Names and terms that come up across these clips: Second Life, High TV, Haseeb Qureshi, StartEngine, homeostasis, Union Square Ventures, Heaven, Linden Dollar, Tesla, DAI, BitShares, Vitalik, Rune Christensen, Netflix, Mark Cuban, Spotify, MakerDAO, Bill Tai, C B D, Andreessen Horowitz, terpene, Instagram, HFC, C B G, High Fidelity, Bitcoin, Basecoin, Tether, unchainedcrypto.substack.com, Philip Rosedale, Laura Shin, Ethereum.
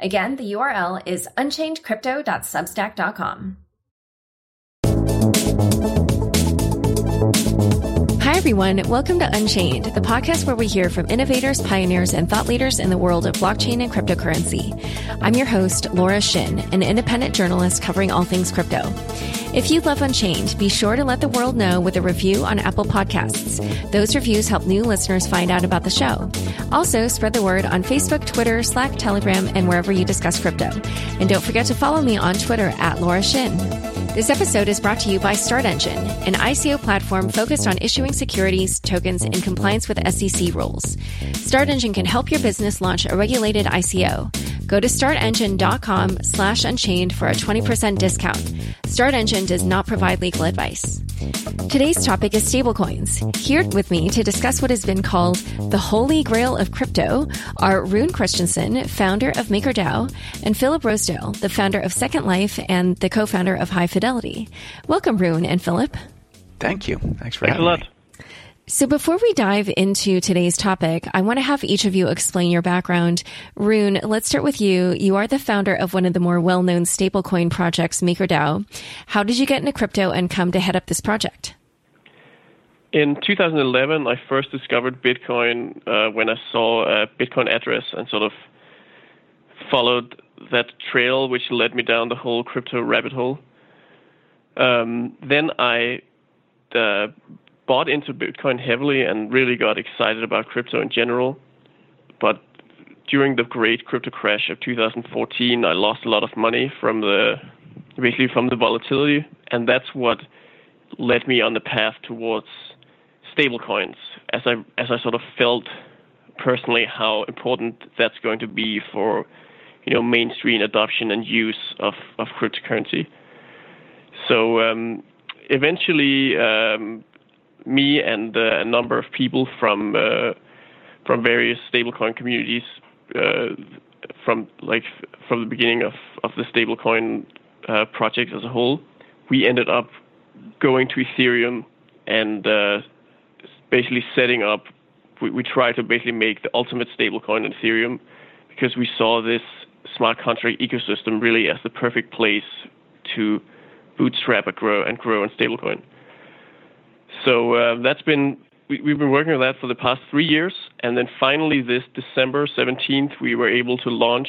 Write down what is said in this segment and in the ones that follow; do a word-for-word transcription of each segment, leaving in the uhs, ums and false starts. Again, the U R L is unchained crypto dot substack dot com. Hi, everyone. Welcome to Unchained, the podcast where we hear from innovators, pioneers, and thought leaders in the world of blockchain and cryptocurrency. I'm your host, Laura Shin, an independent journalist covering all things crypto. If you love Unchained, be sure to let the world know with a review on Apple Podcasts. Those reviews help new listeners find out about the show. Also, spread the word on Facebook, Twitter, Slack, Telegram, and wherever you discuss crypto. And don't forget to follow me on Twitter at Laura Shin. This episode is brought to you by StartEngine, an I C O platform focused on issuing securities, tokens, and compliance with S E C rules. StartEngine can help your business launch a regulated I C O. Go to start engine dot com slash unchained for a twenty percent discount. StartEngine does not provide legal advice. Today's topic is stablecoins. Here with me to discuss what has been called the holy grail of crypto are Rune Christensen, founder of MakerDAO, and Philip Rosedale, the founder of Second Life and the co-founder of High Fidelity. Welcome, Rune and Philip. Thank you. Thanks for having Thanks a lot. me. So before we dive into today's topic, I want to have each of you explain your background. Rune, let's start with you. You are the founder of one of the more well-known stablecoin projects, MakerDAO. How did you get into crypto and come to head up this project? In two thousand eleven, I first discovered Bitcoin uh, when I saw a Bitcoin address and sort of followed that trail, which led me down the whole crypto rabbit hole. Um, then I... Uh, bought into Bitcoin heavily and really got excited about crypto in general. But during the great crypto crash of two thousand fourteen, I lost a lot of money from the basically from the volatility. And that's what led me on the path towards stablecoins, as I as I sort of felt personally how important that's going to be for, you know, mainstream adoption and use of, of cryptocurrency. So um, eventually um, me and uh, a number of people from uh, from various stablecoin communities, uh, from like from the beginning of of the stablecoin uh, project as a whole, we ended up going to Ethereum and uh, basically setting up. We, we tried to basically make the ultimate stablecoin in Ethereum because we saw this smart contract ecosystem really as the perfect place to bootstrap and grow and grow in stablecoin. So uh, that's been, we, we've been working on that for the past three years. And then finally, this December seventeenth, we were able to launch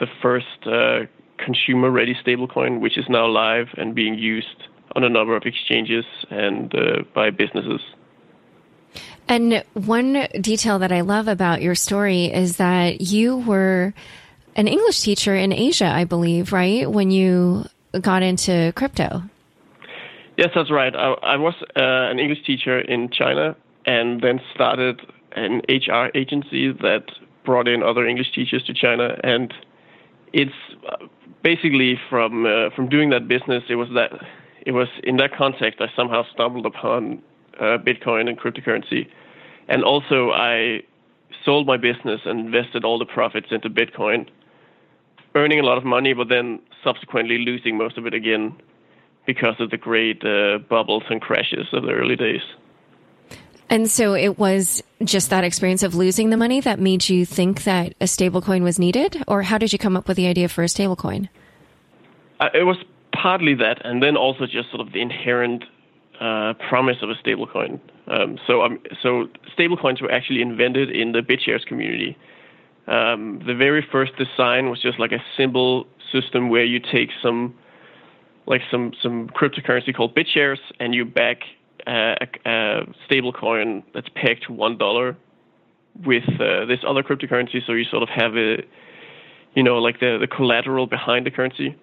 the first uh, consumer-ready stablecoin, which is now live and being used on a number of exchanges and uh, by businesses. And one detail that I love about your story is that you were an English teacher in Asia, I believe, right? When you got into crypto. Yes, that's right. I, I was uh, an English teacher in China and then started an H R agency that brought in other English teachers to China. And it's basically from uh, from doing that business, it was that it was in that context I somehow stumbled upon uh, Bitcoin and cryptocurrency. And also I sold my business and invested all the profits into Bitcoin, earning a lot of money, but then subsequently losing most of it again, because of the great uh, bubbles and crashes of the early days. And so it was just that experience of losing the money that made you think that a stablecoin was needed? Or how did you come up with the idea for a stablecoin? Uh, it was partly that, and then also just sort of the inherent uh, promise of a stablecoin. Um, so um, so stablecoins were actually invented in the BitShares community. Um, the very first design was just like a simple system where you take some like some, some cryptocurrency called BitShares, and you back uh, a, a stable coin that's pegged to one dollar with uh, this other cryptocurrency. So you sort of have a, you know, like the, the collateral behind the currency.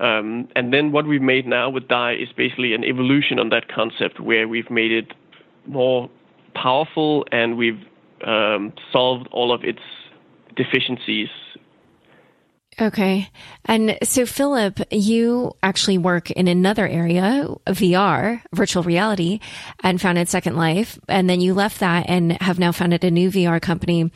Um, and then what we've made now with D A I is basically an evolution on that concept where we've made it more powerful and we've um, solved all of its deficiencies. Okay. And so, Philip, you actually work in another area, V R, virtual reality, and founded Second Life. And then you left that and have now founded a new V R company.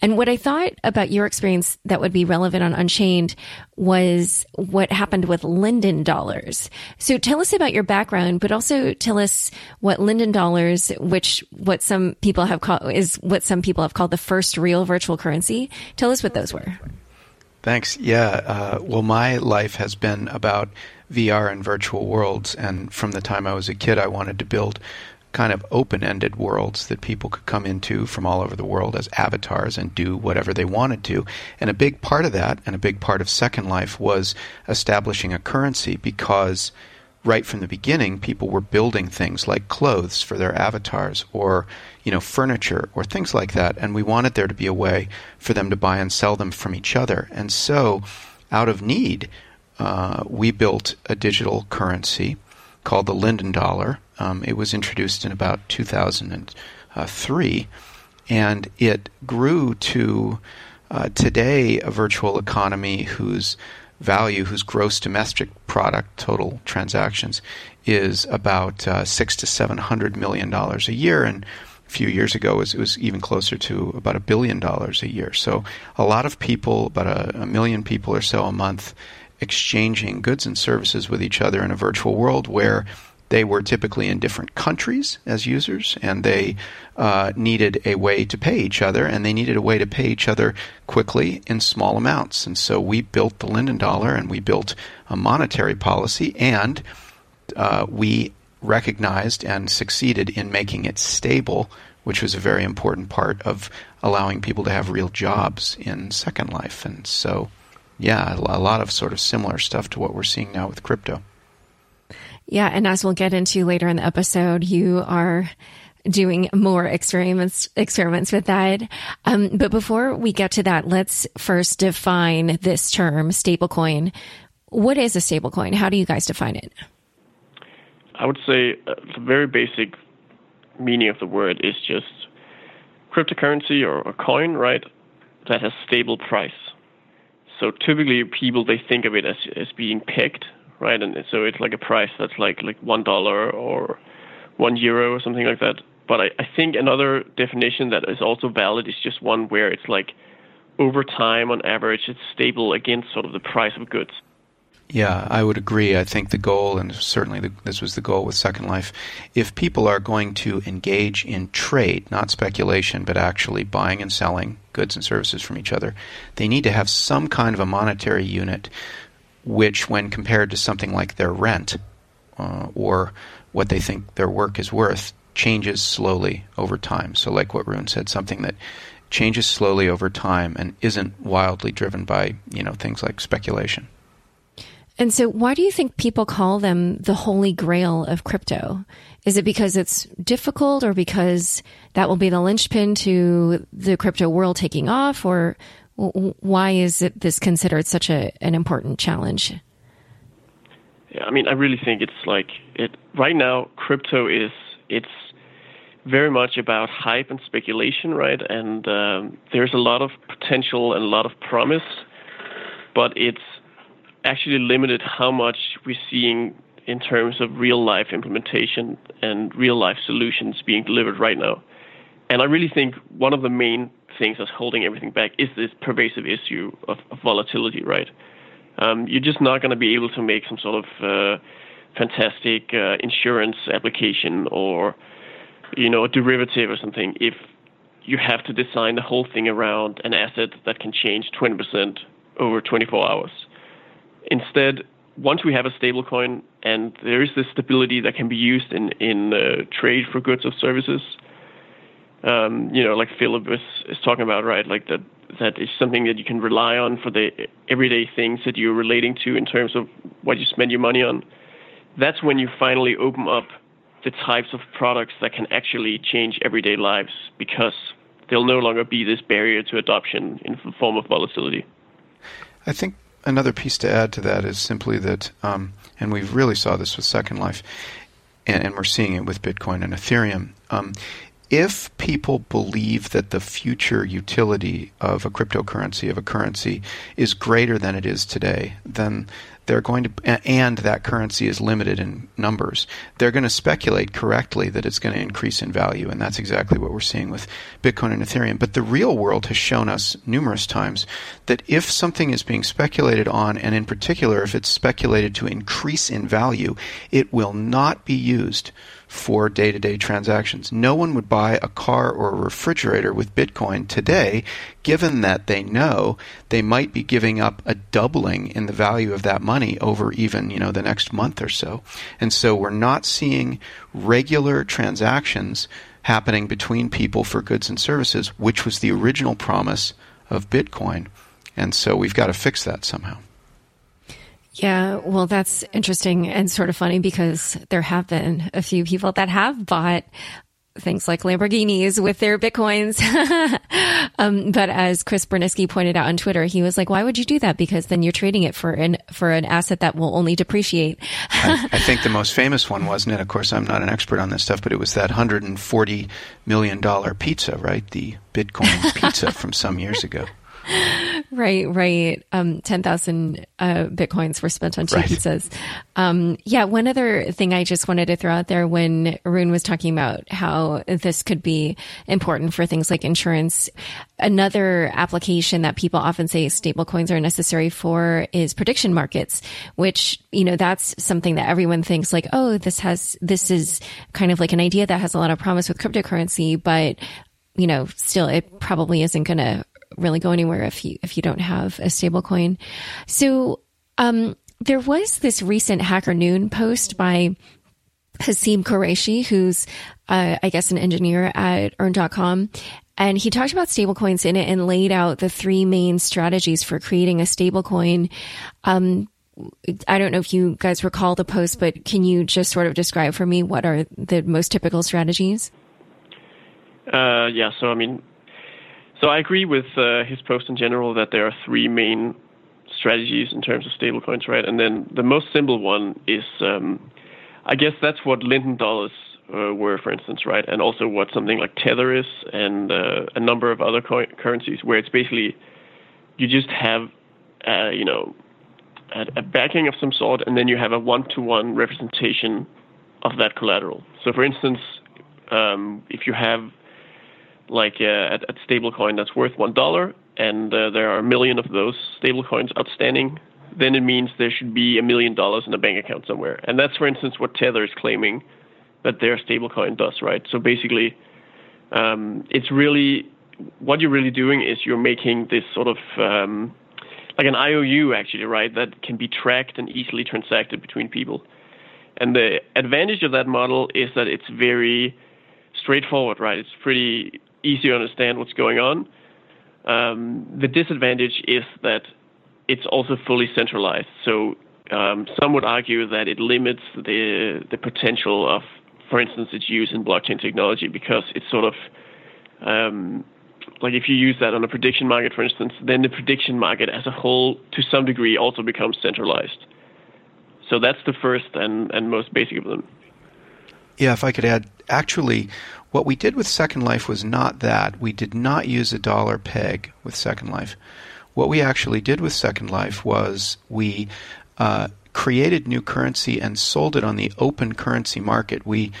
And what I thought about your experience that would be relevant on Unchained was what happened with Linden Dollars. So tell us about your background, but also tell us what Linden Dollars, which what some people have called is what some people have called the first real virtual currency. Tell us what those were. Thanks. Yeah. Uh, well, my life has been about V R and virtual worlds. And from the time I was a kid, I wanted to build kind of open-ended worlds that people could come into from all over the world as avatars and do whatever they wanted to. And a big part of that and a big part of Second Life was establishing a currency, because right from the beginning, people were building things like clothes for their avatars, or, you know, furniture or things like that. And we wanted there to be a way for them to buy and sell them from each other. And so out of need, uh, we built a digital currency called the Linden Dollar. Um, it was introduced in about two thousand three, and it grew to uh, today a virtual economy whose value, whose gross domestic product, total transactions, is about uh, six to seven hundred million dollars a year, and a few years ago it was, it was even closer to about a billion dollars a year. So a lot of people, about a, a million people or so a month, exchanging goods and services with each other in a virtual world where they were typically in different countries as users, and they uh, needed a way to pay each other, and they needed a way to pay each other quickly in small amounts. And so we built the Linden Dollar, and we built a monetary policy, and uh, we recognized and succeeded in making it stable, which was a very important part of allowing people to have real jobs in Second Life. And so, yeah, a lot of sort of similar stuff to what we're seeing now with crypto. Yeah. And as we'll get into later in the episode, you are doing more experiments, experiments with that. Um, but before we get to that, let's first define this term, stablecoin. What is a stablecoin? How do you guys define it? I would say uh, the very basic meaning of the word is just cryptocurrency or a coin, right, that has stable price. So typically people, they think of it as, as being pegged. Right, and so it's like a price that's like like one dollar or one euro or something like that. But I, I think another definition that is also valid is just one where it's like over time, on average, it's stable against sort of the price of goods. Yeah, I would agree. I think the goal, and certainly the, this was the goal with Second Life, if people are going to engage in trade, not speculation, but actually buying and selling goods and services from each other, they need to have some kind of a monetary unit which, when compared to something like their rent uh, or what they think their work is worth, changes slowly over time. So like what Rune said, something that changes slowly over time and isn't wildly driven by, you know, things like speculation. And so why do you think people call them the holy grail of crypto? Is it because it's difficult, or because that will be the linchpin to the crypto world taking off, or why is it this considered such a an important challenge? Yeah, I mean, I really think it's like it right now. Crypto is it's very much about hype and speculation, right? And um, there's a lot of potential and a lot of promise, but it's actually limited how much we're seeing in terms of real life implementation and real life solutions being delivered right now. And I really think one of the main things that's holding everything back is this pervasive issue of, of volatility, right? Um, you're just not going to be able to make some sort of uh, fantastic uh, insurance application or, you know, a derivative or something if you have to design the whole thing around an asset that can change twenty percent over twenty-four hours. Instead, once we have a stablecoin and there is this stability that can be used in, in uh, trade for goods or services, Um, you know, like Philip is, is talking about, right? Like that, that is something that you can rely on for the everyday things that you're relating to in terms of what you spend your money on. That's when you finally open up the types of products that can actually change everyday lives, because there'll no longer be this barrier to adoption in the form of volatility. I think another piece to add to that is simply that, um, and we really saw this with Second Life, and, and we're seeing it with Bitcoin and Ethereum, um, if people believe that the future utility of a cryptocurrency, of a currency, is greater than it is today, then they're going to, and that currency is limited in numbers, they're going to speculate correctly that it's going to increase in value. And that's exactly what we're seeing with Bitcoin and Ethereum. But the real world has shown us numerous times that if something is being speculated on, and in particular, if it's speculated to increase in value, it will not be used for day-to-day transactions. No one would buy a car or a refrigerator with Bitcoin today, given that they know they might be giving up a doubling in the value of that money over even, you know, the next month or so. And so we're not seeing regular transactions happening between people for goods and services, which was the original promise of Bitcoin. And so we've got to fix that somehow. Yeah, well, that's interesting and sort of funny, because there have been a few people that have bought things like Lamborghinis with their Bitcoins. um, but as Chris Berniski pointed out on Twitter, he was like, why would you do that? Because then you're trading it for an for an asset that will only depreciate. I, I think the most famous one, wasn't it? Of course, I'm not an expert on this stuff, but it was that one hundred forty million dollars pizza, right? The Bitcoin pizza from some years ago. Right, right. Um, ten thousand uh, Bitcoins were spent on two right. pizzas. Um, yeah, one other thing I just wanted to throw out there, when Rune was talking about how this could be important for things like insurance, another application that people often say stable coins are necessary for is prediction markets, which, you know, that's something that everyone thinks like, oh, this has, this is kind of like an idea that has a lot of promise with cryptocurrency, but, you know, still it probably isn't going to really go anywhere if you if you don't have a stable coin. So um, there was this recent Hacker Noon post by Haseeb Qureshi, who's uh, I guess an engineer at earn dot com, and he talked about stablecoins in it and laid out the three main strategies for creating a stablecoin. Um, I don't know if you guys recall the post, but can you just sort of describe for me what are the most typical strategies? Uh, yeah, so I mean. So I agree with uh, his post in general that there are three main strategies in terms of stablecoins, right? And then the most simple one is, um, I guess that's what Linden Dollars uh, were, for instance, right? And also what something like Tether is, and uh, a number of other co- currencies, where it's basically you just have, uh, you know, a, a backing of some sort, and then you have a one-to-one representation of that collateral. So, for instance, um, if you have like a, a stablecoin that's worth one dollar, and uh, there are a million of those stablecoins outstanding, then it means there should be a million dollars in a bank account somewhere. And that's, for instance, what Tether is claiming that their stablecoin does, right? So basically, um, it's really, what you're really doing is you're making this sort of, um, like an I O U actually, right? That can be tracked and easily transacted between people. And the advantage of that model is that it's very straightforward, right? It's pretty easy to understand what's going on. Um, the disadvantage is that it's also fully centralized. So um, some would argue that it limits the the potential of, for instance, its use in blockchain technology, because it's sort of um, like if you use that on a prediction market, for instance, then the prediction market as a whole, to some degree, also becomes centralized. So that's the first and, and most basic of them. Yeah, if I could add, actually, what we did with Second Life was not that. We did not use a dollar peg with Second Life. What we actually did with Second Life was we uh, created new currency and sold it on the open currency market. We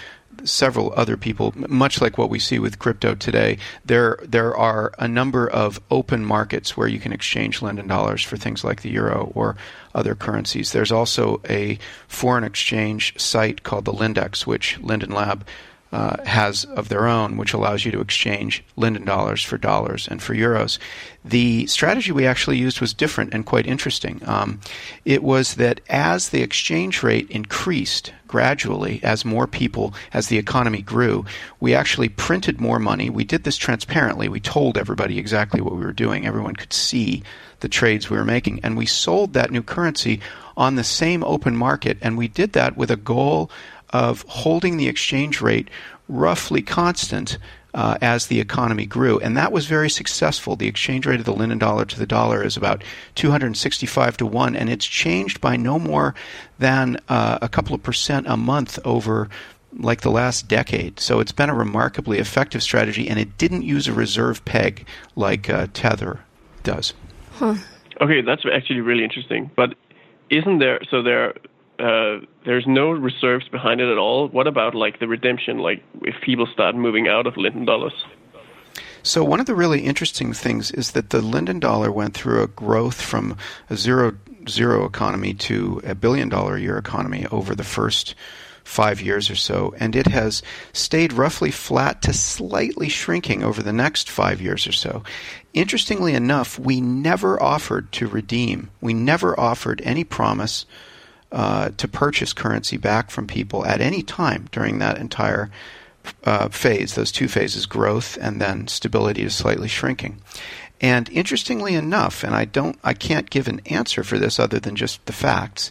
several other people, much like what we see with crypto today, there there are a number of open markets where you can exchange Linden dollars for things like the euro or other currencies. There's also a foreign exchange site called the Lindex, which Linden Lab Uh, has of their own, which allows you to exchange Linden dollars for dollars and for euros. The strategy we actually used was different and quite interesting. Um, it was that as the exchange rate increased gradually, as more people, as the economy grew, we actually printed more money. We did this transparently. We told everybody exactly what we were doing. Everyone could see the trades we were making. And we sold that new currency on the same open market. And we did that with a goal of holding the exchange rate roughly constant uh, as the economy grew. And that was very successful. The exchange rate of the Linden dollar to the dollar is about two hundred sixty-five to one, and it's changed by no more than uh, a couple of percent a month over like the last decade. So it's been a remarkably effective strategy, and it didn't use a reserve peg like uh, Tether does. Huh. Okay, that's actually really interesting. But isn't there, so there, uh, there's no reserves behind it at all? What about like the redemption, like if people start moving out of Linden dollars? So one of the really interesting things is that the Linden dollar went through a growth from a zero zero economy to a billion dollar a year economy over the first five years or so, and it has stayed roughly flat to slightly shrinking over the next five years or so. Interestingly enough, we never offered to redeem. We never offered any promise uh, to purchase currency back from people at any time during that entire uh, phase, those two phases, growth and then stability to slightly shrinking. And interestingly enough, and I don't, I can't give an answer for this other than just the facts,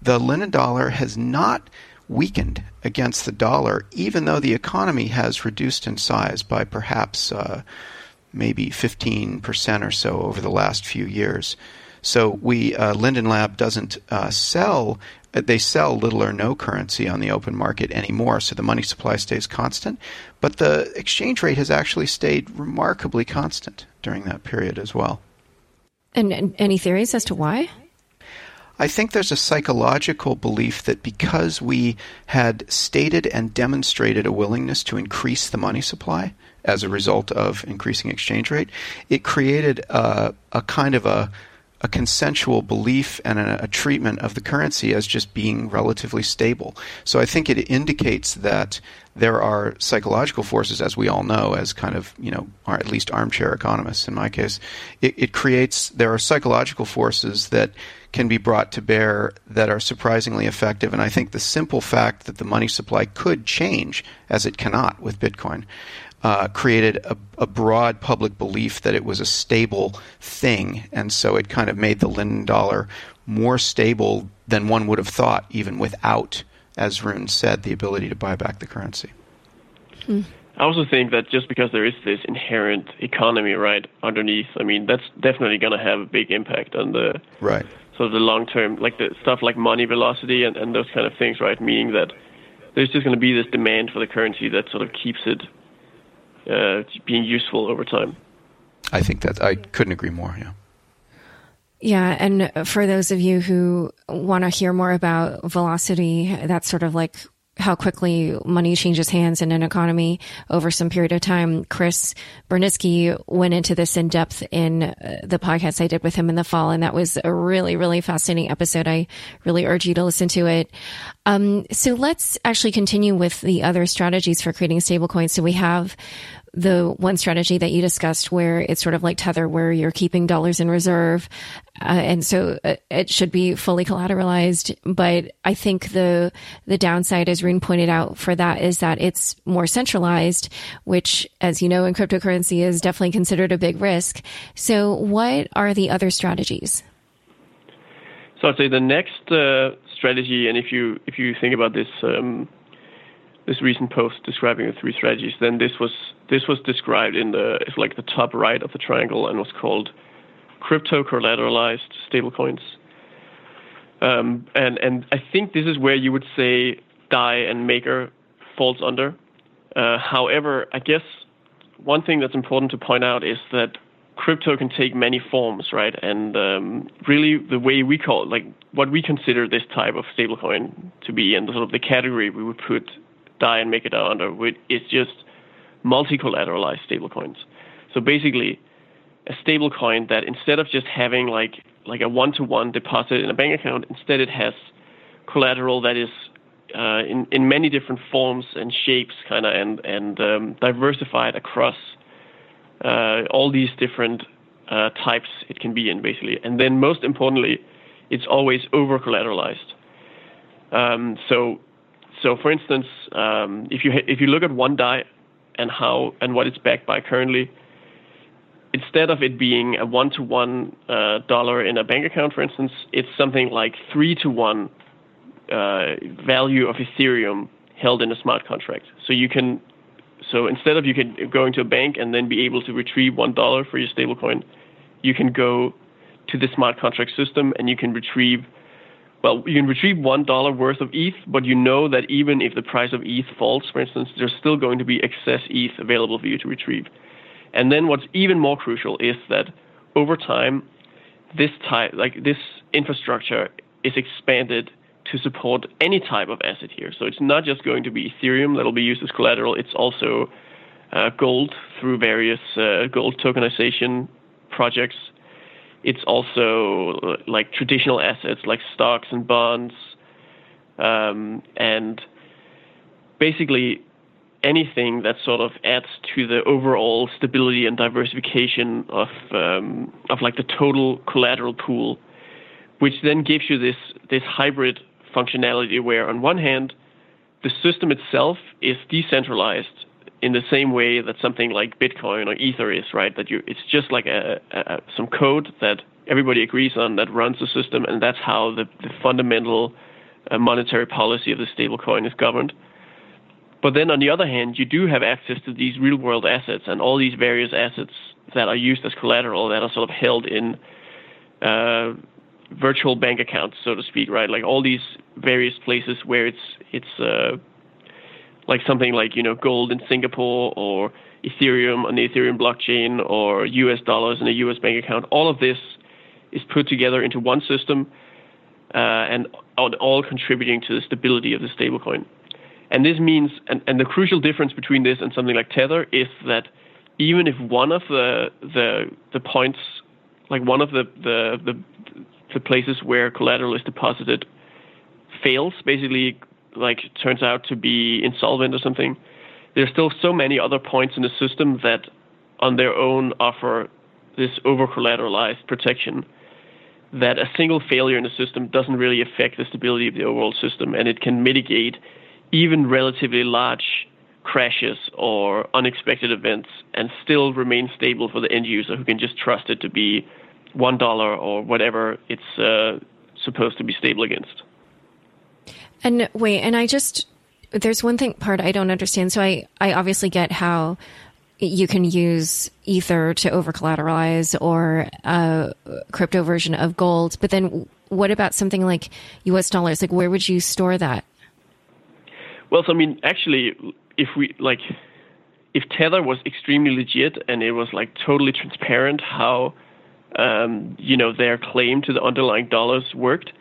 the Linden dollar has not weakened against the dollar, even though the economy has reduced in size by perhaps uh, maybe fifteen percent or so over the last few years. So we, uh, Linden Lab doesn't uh, sell, they sell little or no currency on the open market anymore, so the money supply stays constant. But the exchange rate has actually stayed remarkably constant during that period as well. And, and any theories as to why? I think there's a psychological belief that because we had stated and demonstrated a willingness to increase the money supply as a result of increasing exchange rate, it created a, a kind of a, a consensual belief and a, a treatment of the currency as just being relatively stable. So I think it indicates that there are psychological forces, as we all know, as kind of, you know, or at least armchair economists in my case, it, it creates, there are psychological forces that can be brought to bear that are surprisingly effective. And I think the simple fact that the money supply could change, as it cannot with Bitcoin, uh, created a, a broad public belief that it was a stable thing. And so it kind of made the Linden dollar more stable than one would have thought, even without, as Rune said, the ability to buy back the currency. Hmm. I also think that just because there is this inherent economy right underneath, I mean, that's definitely going to have a big impact on the... Right. Sort of the long term, like the stuff like money velocity and, and those kind of things, right? Meaning that there's just going to be this demand for the currency that sort of keeps it uh, being useful over time. I think that I couldn't agree more. Yeah. Yeah, and for those of you who want to hear more about velocity, that's sort of like how quickly money changes hands in an economy over some period of time. Chris Berniski went into this in depth in the podcast I did with him in the fall, and that was a really, really fascinating episode. I really urge you to listen to it. Um, so let's actually continue with the other strategies for creating stablecoins. So we have the one strategy that you discussed where it's sort of like Tether, where you're keeping dollars in reserve. Uh, and so it should be fully collateralized. But I think the, the downside, as Rune pointed out, for that is that it's more centralized, which, as you know, in cryptocurrency is definitely considered a big risk. So what are the other strategies? So I'd say the next uh, strategy, and if you, if you think about this, um, this recent post describing the three strategies, then this was this was described in the it's like the top right of the triangle and was called crypto collateralized stablecoins. Um, and and I think this is where you would say D A I and Maker falls under. Uh, however, I guess one thing that's important to point out is that crypto can take many forms, right? And um, really, the way we call it, like what we consider this type of stablecoin to be, and the sort of the category we would put D A I and MakerDAO under, it's just multi-collateralized stablecoins. So basically, a stablecoin that instead of just having like like a one-to-one deposit in a bank account, instead it has collateral that is uh, in in many different forms and shapes, kind of, and and um, diversified across uh, all these different uh, types it can be in, basically. And then most importantly, it's always over-collateralized. Um, so. So, for instance, um, if you ha- if you look at one D A I and how and what it's backed by currently, instead of it being a one-to-one uh, dollar in a bank account, for instance, it's something like three-to-one uh, value of Ethereum held in a smart contract. So you can, so instead of you can going to a bank and then be able to retrieve one dollar for your stablecoin, you can go to the smart contract system and you can retrieve well, you can retrieve one dollar worth of E T H, but you know that even if the price of E T H falls, for instance, there's still going to be excess E T H available for you to retrieve. And then what's even more crucial is that over time, this type, like this infrastructure is expanded to support any type of asset here. So it's not just going to be Ethereum that will be used as collateral. It's also uh, gold through various uh, gold tokenization projects. It's also uh, like traditional assets like stocks and bonds. Um, and basically anything that sort of adds to the overall stability and diversification of um, of like the total collateral pool, which then gives you this this hybrid functionality where on one hand, the system itself is decentralized in the same way that something like Bitcoin or Ether is, right? That you, it's just like a, a some code that everybody agrees on that runs the system, and that's how the, the fundamental uh, monetary policy of the stablecoin is governed. But then on the other hand, you do have access to these real-world assets and all these various assets that are used as collateral that are sort of held in uh, virtual bank accounts, so to speak, right? Like all these various places where it's it's uh, like something like, you know, gold in Singapore or Ethereum on the Ethereum blockchain or U S dollars in a U S bank account. All of this is put together into one system uh, and all contributing to the stability of the stablecoin. And this means, and, and the crucial difference between this and something like Tether is that even if one of the the, the points, like one of the, the the the places where collateral is deposited, fails, basically, like turns out to be insolvent or something, there's still so many other points in the system that, on their own, offer this over-collateralized protection that a single failure in the system doesn't really affect the stability of the overall system, and it can mitigate even relatively large crashes or unexpected events and still remain stable for the end user who can just trust it to be one dollar or whatever it's uh, supposed to be stable against. And wait, and I just, there's one thing part I don't understand. So I, I obviously get how you can use Ether to over-collateralize or a crypto version of gold, but then what about something like U S dollars? Like where would you store that? Well, so I mean, actually, if we like, if Tether was extremely legit and it was like totally transparent how, um, you know, their claim to the underlying dollars worked,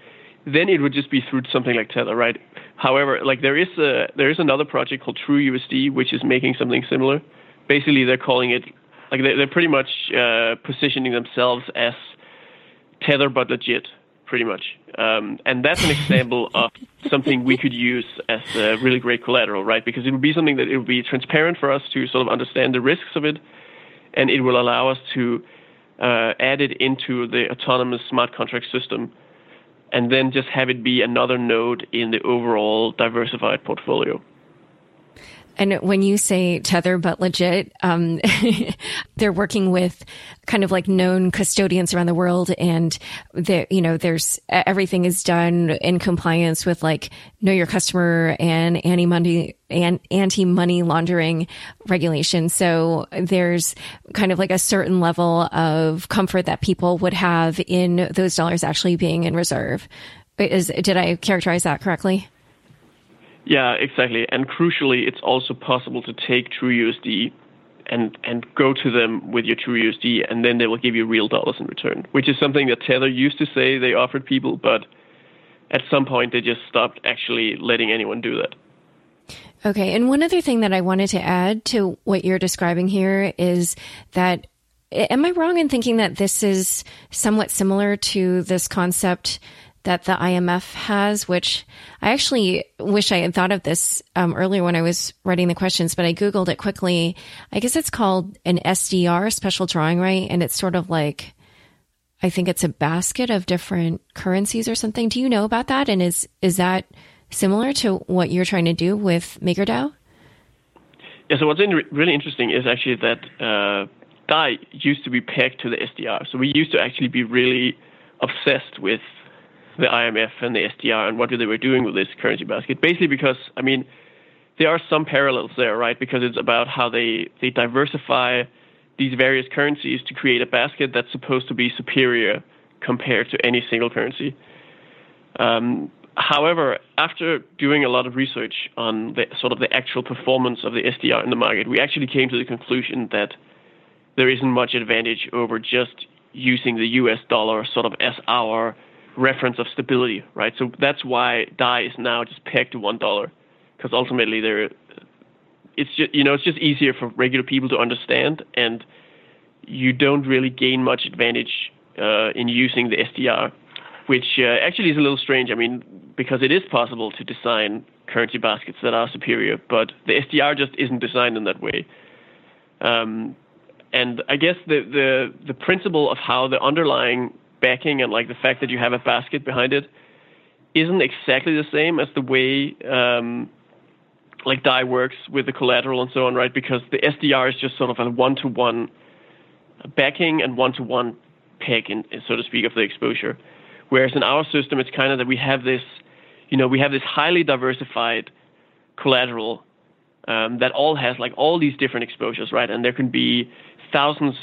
then it would just be through something like Tether, right? However, like there is a there is another project called TrueUSD which is making something similar. Basically, they're calling it like they're, they're pretty much uh, positioning themselves as Tether but legit. Pretty much. Um, and that's an example of something we could use as a really great collateral, right? Because it would be something that it would be transparent for us to sort of understand the risks of it, and it will allow us to uh, add it into the autonomous smart contract system and then just have it be another node in the overall diversified portfolio. And when you say Tether but legit, um, they're working with kind of like known custodians around the world, and the, you know, there's everything is done in compliance with like know your customer and anti-money and anti-money laundering regulation. So there's kind of like a certain level of comfort that people would have in those dollars actually being in reserve. Is did I characterize that correctly? Yeah, exactly. And crucially, it's also possible to take TrueUSD and and go to them with your TrueUSD, and then they will give you real dollars in return, which is something that Tether used to say they offered people, but at some point they just stopped actually letting anyone do that. Okay. And one other thing that I wanted to add to what you're describing here is that, am I wrong in thinking that this is somewhat similar to this concept that the I M F has, which I actually wish I had thought of this um, earlier when I was writing the questions, but I Googled it quickly. I guess it's called an S D R, special drawing right, and it's sort of like, I think it's a basket of different currencies or something. Do you know about that? And is is that similar to what you're trying to do with MakerDAO? Yeah, so what's in re- really interesting is actually that uh, D A I used to be pegged to the S D R. So we used to actually be really obsessed with the I M F and the S D R and what they were doing with this currency basket, basically because, I mean, there are some parallels there, right? Because it's about how they, they diversify these various currencies to create a basket that's supposed to be superior compared to any single currency. Um, however, after doing a lot of research on the sort of the actual performance of the S D R in the market, we actually came to the conclusion that there isn't much advantage over just using the U S dollar sort of as our reference of stability, right? So that's why D A I is now just pegged to one dollar, because ultimately there, it's just, you know, it's just easier for regular people to understand, and you don't really gain much advantage uh, in using the S D R, which uh, actually is a little strange. I mean, because it is possible to design currency baskets that are superior, but the S D R just isn't designed in that way. Um, and I guess the, the the principle of how the underlying backing and like the fact that you have a basket behind it isn't exactly the same as the way um, like D A I works with the collateral and so on, right? Because the S D R is just sort of a one-to-one backing and one-to-one peg, in, so to speak, of the exposure. Whereas in our system, it's kind of that we have this, you know, we have this highly diversified collateral um, that all has like all these different exposures, right? And there can be thousands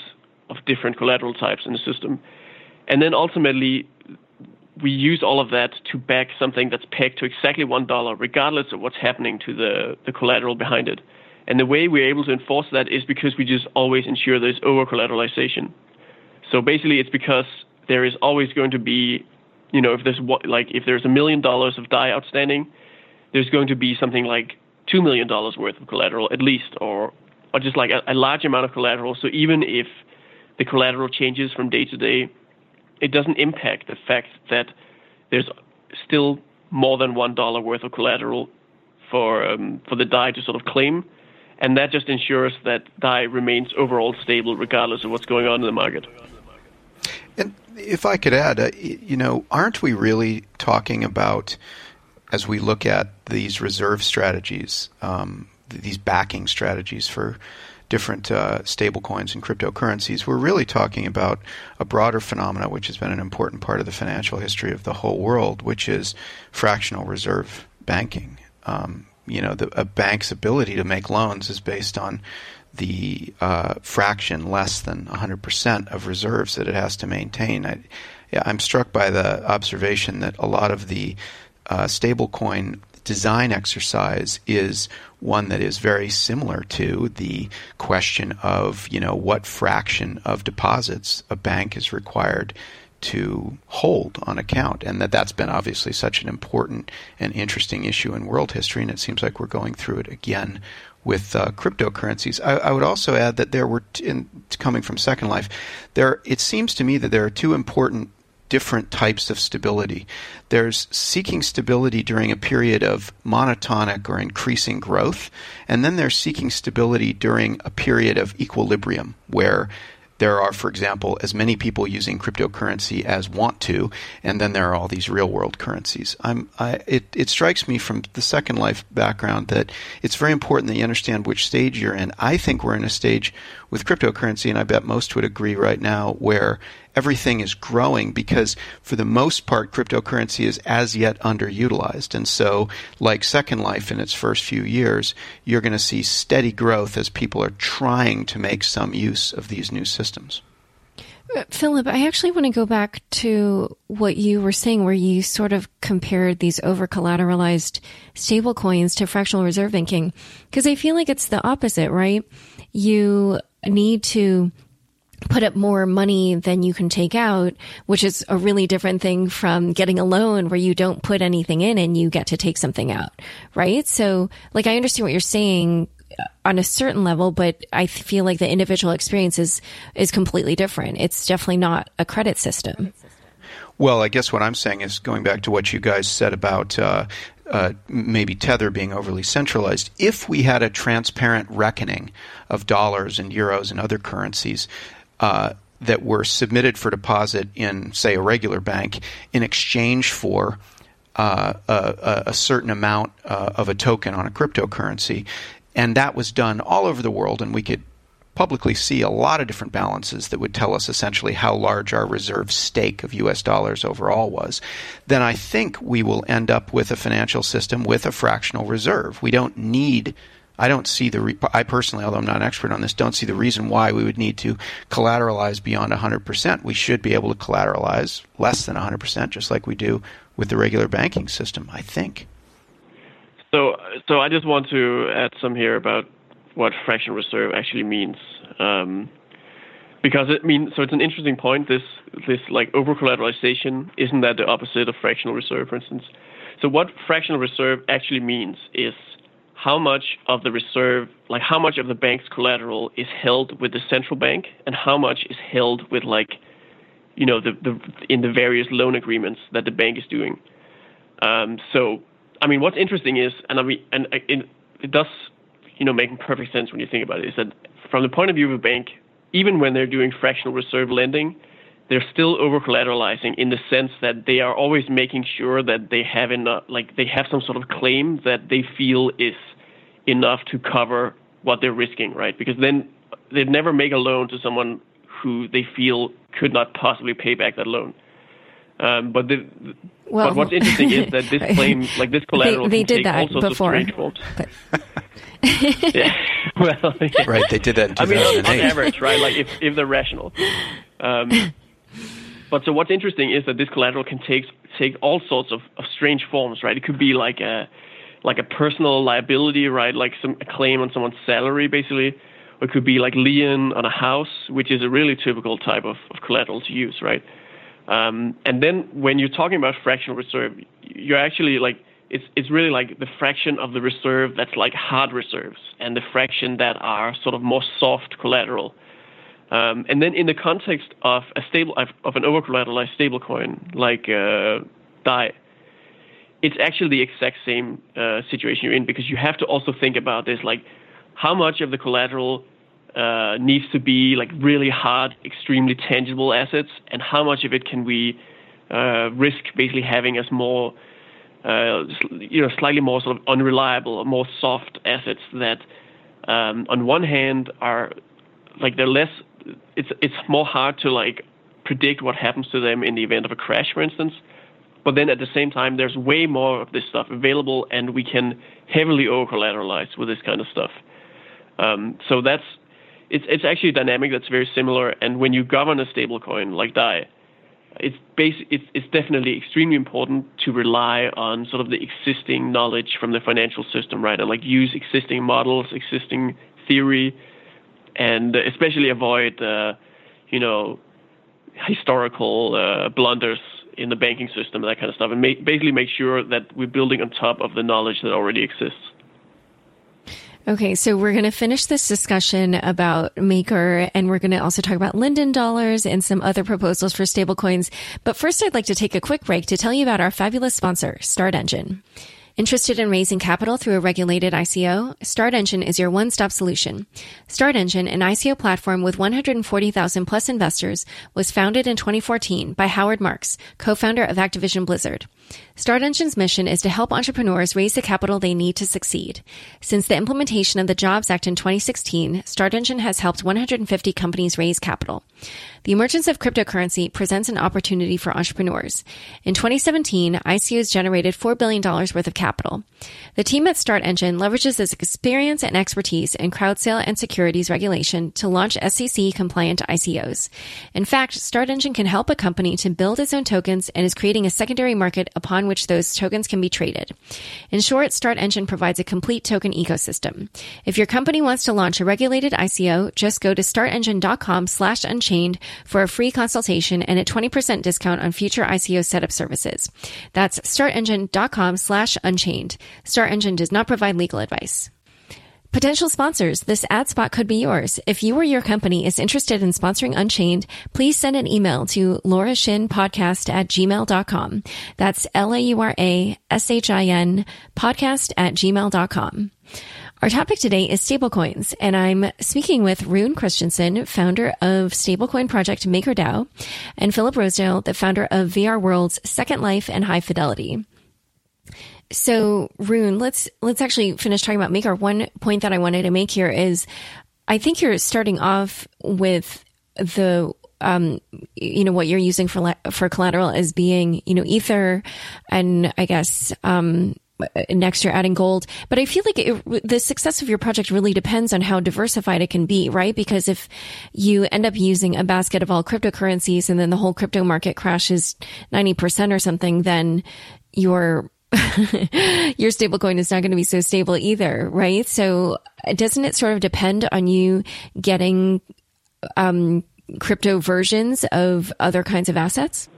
of different collateral types in the system. And then ultimately, we use all of that to back something that's pegged to exactly one dollar, regardless of what's happening to the, the collateral behind it. And the way we're able to enforce that is because we just always ensure there's over-collateralization. So basically, it's because there is always going to be, you know, if there's what, like if there's a million dollars of D A I outstanding, there's going to be something like two million dollars worth of collateral at least, or or just like a, a large amount of collateral. So even if the collateral changes from day to day, it doesn't impact the fact that there's still more than one dollar worth of collateral for um, for the D A I to sort of claim, and that just ensures that D A I remains overall stable regardless of what's going on in the market. And if I could add, uh, you know, aren't we really talking about, as we look at these reserve strategies, um, these backing strategies for different uh, stable coins and cryptocurrencies, we're really talking about a broader phenomena which has been an important part of the financial history of the whole world, which is fractional reserve banking. Um, you know, the, a bank's ability to make loans is based on the uh, fraction less than one hundred percent of reserves that it has to maintain. I, yeah, I'm struck by the observation that a lot of the uh, stable coin design exercise is one that is very similar to the question of, you know, what fraction of deposits a bank is required to hold on account, and that that's been obviously such an important and interesting issue in world history, and it seems like we're going through it again with uh, cryptocurrencies. I, I would also add that there were, in, coming from Second Life, there it seems to me that there are two important different types of stability. There's seeking stability during a period of monotonic or increasing growth, and then there's seeking stability during a period of equilibrium where there are, for example, as many people using cryptocurrency as want to, and then there are all these real-world currencies. I'm, I, it, it strikes me from the Second Life background that it's very important that you understand which stage you're in. I think we're in a stage with cryptocurrency, and I bet most would agree right now, where everything is growing because, for the most part, cryptocurrency is as yet underutilized. And so, like Second Life in its first few years, you're going to see steady growth as people are trying to make some use of these new systems. Philip, I actually want to go back to what you were saying, where you sort of compared these over-collateralized stablecoins to fractional reserve banking, because I feel like it's the opposite, right? You need to put up more money than you can take out, which is a really different thing from getting a loan where you don't put anything in and you get to take something out, right? So, like, I understand what you're saying on a certain level, but I feel like the individual experience is, is completely different. It's definitely not a credit system. Well, I guess what I'm saying is, going back to what you guys said about uh, uh, maybe Tether being overly centralized, if we had a transparent reckoning of dollars and euros and other currencies Uh, that were submitted for deposit in, say, a regular bank in exchange for uh, a, a certain amount uh, of a token on a cryptocurrency, and that was done all over the world, and we could publicly see a lot of different balances that would tell us essentially how large our reserve stake of U S dollars overall was, then I think we will end up with a financial system with a fractional reserve. We don't need I don't see the re- I personally, although I'm not an expert on this, don't see the reason why we would need to collateralize beyond one hundred percent. We should be able to collateralize less than one hundred percent, just like we do with the regular banking system, I think. So, so I just want to add some here about what fractional reserve actually means, um, because it means. So it's an interesting point. This, this like over collateralization, isn't that the opposite of fractional reserve, for instance? So what fractional reserve actually means is how much of the reserve, like how much of the bank's collateral is held with the central bank, and how much is held with, like, you know, the, the in the various loan agreements that the bank is doing. Um, so. I mean, what's interesting is, and I mean, and it, it does, you know, make perfect sense when you think about it, is that from the point of view of a bank, even when they're doing fractional reserve lending, they're still over-collateralizing in the sense that they are always making sure that they have enough, like they have some sort of claim that they feel is enough to cover what they're risking, right? Because then they'd never make a loan to someone who they feel could not possibly pay back that loan. Um, but, the, well, but what's interesting is that this claim, like this collateral, they, they can did take that all sorts before. Of strange forms. yeah. Well, yeah. Right, they did that in two thousand eight. I mean, on, on average, right? Like if, if they're rational. Um, but so what's interesting is that this collateral can take take all sorts of, of strange forms, right? It could be like a like a personal liability, right? Like some a claim on someone's salary, basically. Or it could be like lien on a house, which is a really typical type of, of collateral to use, right? Um, and then when you're talking about fractional reserve, you're actually like, it's it's really like the fraction of the reserve that's like hard reserves and the fraction that are sort of more soft collateral. Um, and then in the context of a stable, of an over-collateralized stablecoin like uh, D A I, it's actually the exact same uh, situation you're in, because you have to also think about this, like how much of the collateral Uh, needs to be like really hard, extremely tangible assets, and how much of it can we uh, risk basically having as more, uh, you know, slightly more sort of unreliable or more soft assets that, um, on one hand, are like they're less. It's it's more hard to like predict what happens to them in the event of a crash, for instance. But then at the same time, there's way more of this stuff available, and we can heavily over-collateralize with this kind of stuff. Um, so that's. It's it's actually a dynamic that's very similar, and when you govern a stablecoin like D A I, it's basi- it's it's definitely extremely important to rely on sort of the existing knowledge from the financial system, right? And like use existing models, existing theory, and especially avoid, uh, you know, historical uh, blunders in the banking system, that kind of stuff, and make, basically make sure that we're building on top of the knowledge that already exists. Okay, so we're going to finish this discussion about Maker, and we're going to also talk about Linden dollars and some other proposals for stablecoins. But first, I'd like to take a quick break to tell you about our fabulous sponsor, StartEngine. Interested in raising capital through a regulated I C O? StartEngine is your one-stop solution. StartEngine, an I C O platform with one hundred forty thousand plus investors, was founded in twenty fourteen by Howard Marks, co-founder of Activision Blizzard. StartEngine's mission is to help entrepreneurs raise the capital they need to succeed. Since the implementation of the Jobs Act in twenty sixteen, StartEngine has helped one hundred fifty companies raise capital. The emergence of cryptocurrency presents an opportunity for entrepreneurs. In twenty seventeen, I C Os generated four billion dollars worth of capital. The team at StartEngine leverages its experience and expertise in crowd sale and securities regulation to launch S E C-compliant I C Os. In fact, StartEngine can help a company to build its own tokens and is creating a secondary market upon which those tokens can be traded. In short, StartEngine provides a complete token ecosystem. If your company wants to launch a regulated I C O, just go to startengine.com slash unchained for a free consultation and a twenty percent discount on future I C O setup services. That's startengine.com slash unchained. StartEngine does not provide legal advice. Potential sponsors, this ad spot could be yours. If you or your company is interested in sponsoring Unchained, please send an email to Laura Shin podcast at gmail dot com. That's L A U R A S H I N podcast at gmail dot com. Our topic today is stablecoins, and I'm speaking with Rune Christensen, founder of stablecoin project MakerDAO, and Philip Rosedale, the founder of V R World's Second Life and High Fidelity. So, Rune, let's let's actually finish talking about Maker. One point that I wanted to make here is, I think you're starting off with the, um, you know, what you're using for for collateral as being, you know, Ether, and I guess um, next you're adding gold. But I feel like it, the success of your project really depends on how diversified it can be, right? Because if you end up using a basket of all cryptocurrencies and then the whole crypto market crashes ninety percent or something, then your your stablecoin is not going to be so stable either, right? So doesn't it sort of depend on you getting um, crypto versions of other kinds of assets?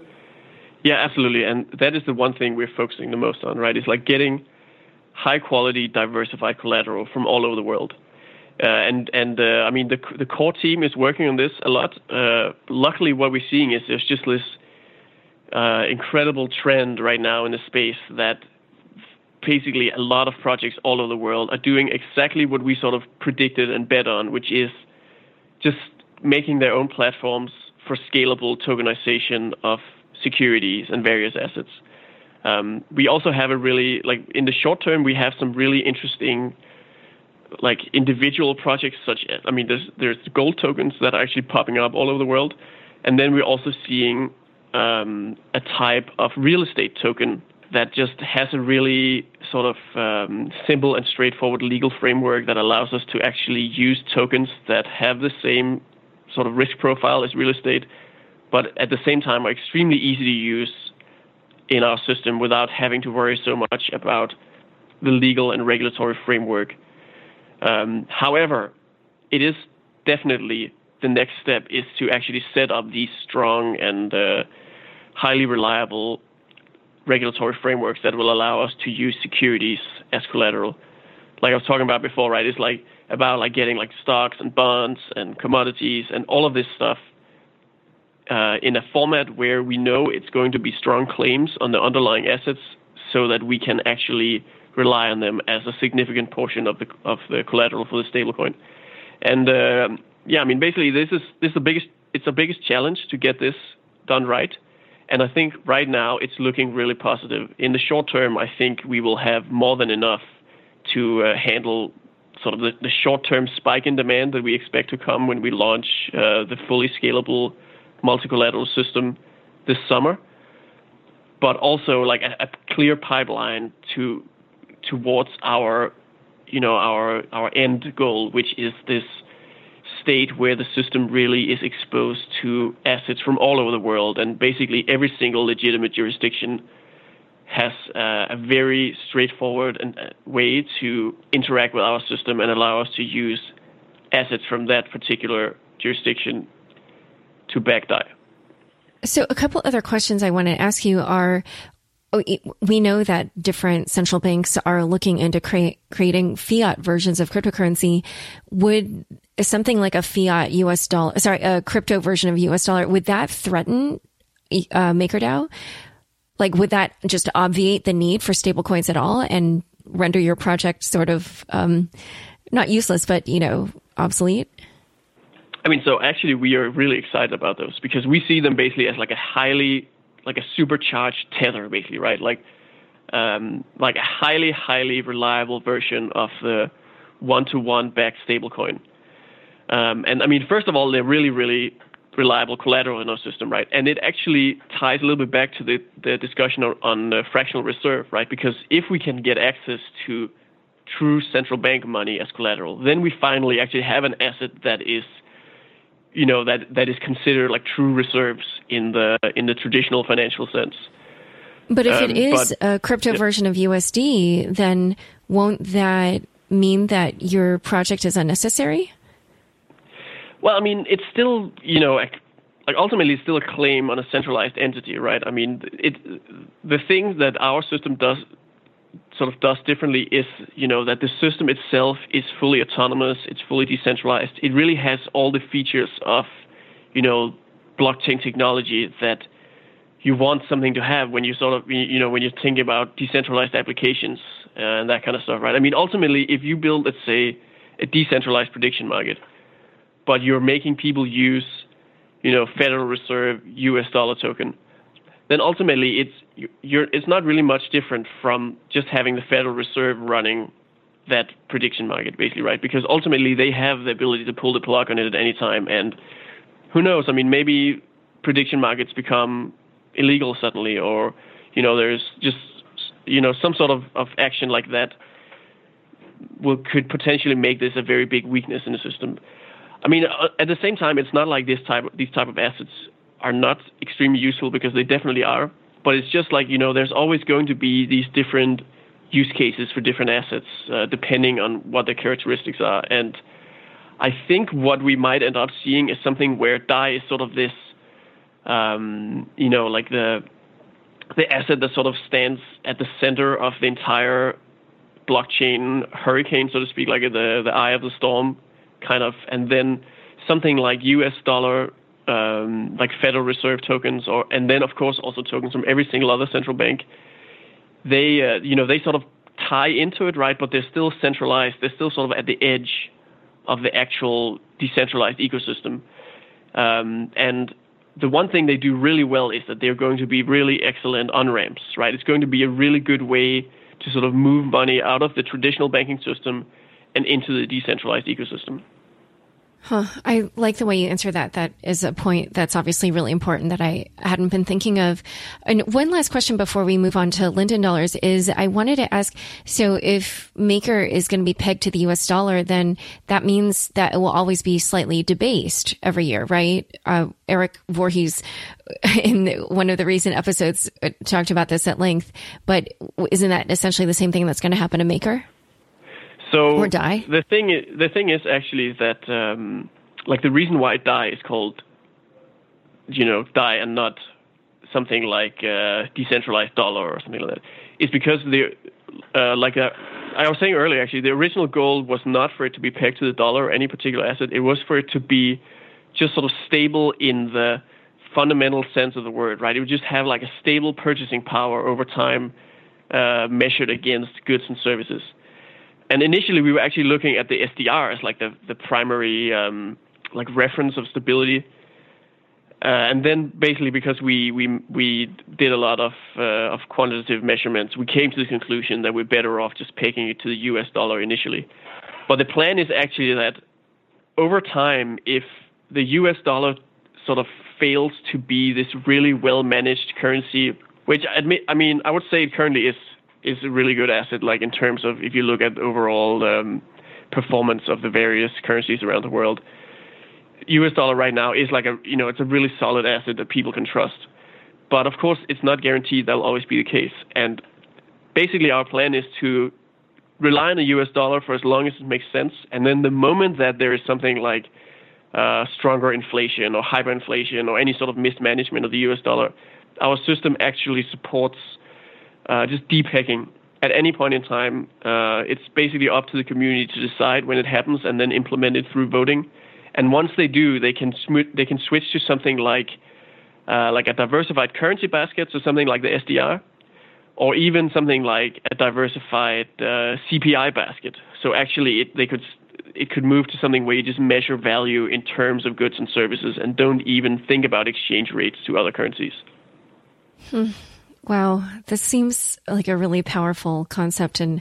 Yeah, absolutely. And that is the one thing we're focusing the most on, right? It's like getting high quality, diversified collateral from all over the world. Uh, and, and uh, I mean, the the core team is working on this a lot. Uh, luckily, what we're seeing is there's just this uh, incredible trend right now in the space that basically a lot of projects all over the world are doing exactly what we sort of predicted and bet on, which is just making their own platforms for scalable tokenization of securities and various assets. Um, we also have a really, like in the short term, we have some really interesting, like individual projects such as, I mean, there's, there's gold tokens that are actually popping up all over the world. And then we're also seeing um, a type of real estate token that just has a really sort of um, simple and straightforward legal framework that allows us to actually use tokens that have the same sort of risk profile as real estate, but at the same time are extremely easy to use in our system without having to worry so much about the legal and regulatory framework. Um, however, it is definitely the next step is to actually set up these strong and uh, highly reliable regulatory frameworks that will allow us to use securities as collateral. Like I was talking about before, right? It's like about like getting like stocks and bonds and commodities and all of this stuff Uh, in a format where we know it's going to be strong claims on the underlying assets so that we can actually rely on them as a significant portion of the of the collateral for the stablecoin. And uh, yeah, I mean, basically, this is this is the biggest it's the biggest challenge to get this done right. And I think right now it's looking really positive. In the short term, I think we will have more than enough to uh, handle sort of the, the short-term spike in demand that we expect to come when we launch uh, the fully scalable multilateral system this summer, but also like a, a clear pipeline to towards our, you know, our our end goal, which is this state where the system really is exposed to assets from all over the world, and basically every single legitimate jurisdiction has uh, a very straightforward and uh, way to interact with our system and allow us to use assets from that particular jurisdiction to back D A I. So a couple other questions I want to ask you are, we know that different central banks are looking into cre- creating fiat versions of cryptocurrency. Would something like a fiat U S dollar, sorry, a crypto version of U S dollar, would that threaten uh, MakerDAO? Like, would that just obviate the need for stablecoins at all and render your project sort of um, not useless, but, you know, obsolete? I mean, so actually we are really excited about those because we see them basically as like a highly, like a supercharged Tether basically, right? Like, um, like a highly, highly reliable version of the one-to-one backed stablecoin. Um, and I mean, first of all, they're really, really reliable collateral in our system, right? And it actually ties a little bit back to the, the discussion on, on the fractional reserve, right? Because if we can get access to true central bank money as collateral, then we finally actually have an asset that is, you know, that, that is considered like true reserves in the in the traditional financial sense. But if um, it is but, a crypto yeah. version of U S D, then won't that mean that your project is unnecessary? Well, I mean, it's still, you know, like ultimately it's still a claim on a centralized entity, right? I mean, it the thing that our system does sort of does differently is, you know, that the system itself is fully autonomous, it's fully decentralized. It really has all the features of, you know, blockchain technology that you want something to have when you sort of, you know, when you think about decentralized applications and that kind of stuff, right? I mean, ultimately, if you build, let's say, a decentralized prediction market, but you're making people use, you know, Federal Reserve U S dollar token, then ultimately it's you're it's not really much different from just having the Federal Reserve running that prediction market, basically, right? Because ultimately they have the ability to pull the plug on it at any time, and who knows? I mean, maybe prediction markets become illegal suddenly, or you know, there's just you know, some sort of, of action like that will could potentially make this a very big weakness in the system. I mean, at the same time, it's not like this type these type of assets are not extremely useful, because they definitely are. But it's just like, you know, there's always going to be these different use cases for different assets, uh, depending on what their characteristics are. And I think what we might end up seeing is something where D A I is sort of this, um, you know, like the the asset that sort of stands at the center of the entire blockchain hurricane, so to speak, like the the eye of the storm, kind of. And then something like U S dollar, um, like Federal Reserve tokens, or and then of course also tokens from every single other central bank. They, uh, you know, they sort of tie into it, right? But they're still centralized. They're still sort of at the edge of the actual decentralized ecosystem. Um, and the one thing they do really well is that they're going to be really excellent on-ramps, right? It's going to be a really good way to sort of move money out of the traditional banking system and into the decentralized ecosystem. Huh. I like the way you answer that. That is a point that's obviously really important that I hadn't been thinking of. And one last question before we move on to Linden dollars is I wanted to ask, so if Maker is going to be pegged to the U S dollar, then that means that it will always be slightly debased every year, right? Uh, Eric Voorhees in one of the recent episodes talked about this at length, but isn't that essentially the same thing that's going to happen to Maker? So or D A I. The thing is, the thing is actually that um, like the reason why D A I is called, you know, D A I and not something like uh, decentralized dollar or something like that, is because the uh, like a, I was saying earlier, actually the original goal was not for it to be pegged to the dollar or any particular asset. It was for it to be just sort of stable in the fundamental sense of the word, right? It would just have like a stable purchasing power over time, uh, measured against goods and services. And initially, we were actually looking at the S D R as like the, the primary um, like reference of stability. Uh, and then basically, because we we we did a lot of uh, of quantitative measurements, we came to the conclusion that we're better off just pegging it to the U S dollar initially. But the plan is actually that over time, if the U S dollar sort of fails to be this really well-managed currency, which I admit, I mean, I would say it currently is. is a really good asset, like in terms of if you look at the overall um, performance of the various currencies around the world. U S dollar right now is like a, you know, it's a really solid asset that people can trust. But of course, it's not guaranteed that'll always be the case. And basically our plan is to rely on the U S dollar for as long as it makes sense. And then the moment that there is something like uh, stronger inflation or hyperinflation or any sort of mismanagement of the U S dollar, our system actually supports Uh, just de-pegging at any point in time. Uh, it's basically up to the community to decide when it happens and then implement it through voting. And once they do, they can sm- they can switch to something like uh, like a diversified currency basket, so something like the S D R, or even something like a diversified uh, C P I basket. So actually, it, they could it could move to something where you just measure value in terms of goods and services and don't even think about exchange rates to other currencies. Hmm. Wow, this seems like a really powerful concept, and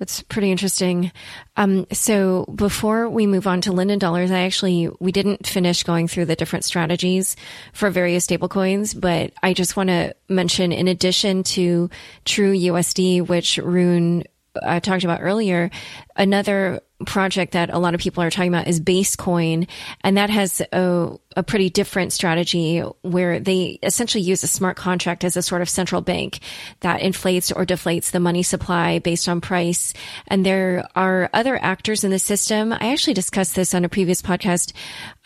it's pretty interesting. Um, so before we move on to Linden dollars, I actually, we didn't finish going through the different strategies for various stablecoins, but I just want to mention, in addition to TrueUSD, which Rune uh, talked about earlier, another project that a lot of people are talking about is Basecoin, and that has a, a pretty different strategy where they essentially use a smart contract as a sort of central bank that inflates or deflates the money supply based on price. And there are other actors in the system. I actually discussed this on a previous podcast.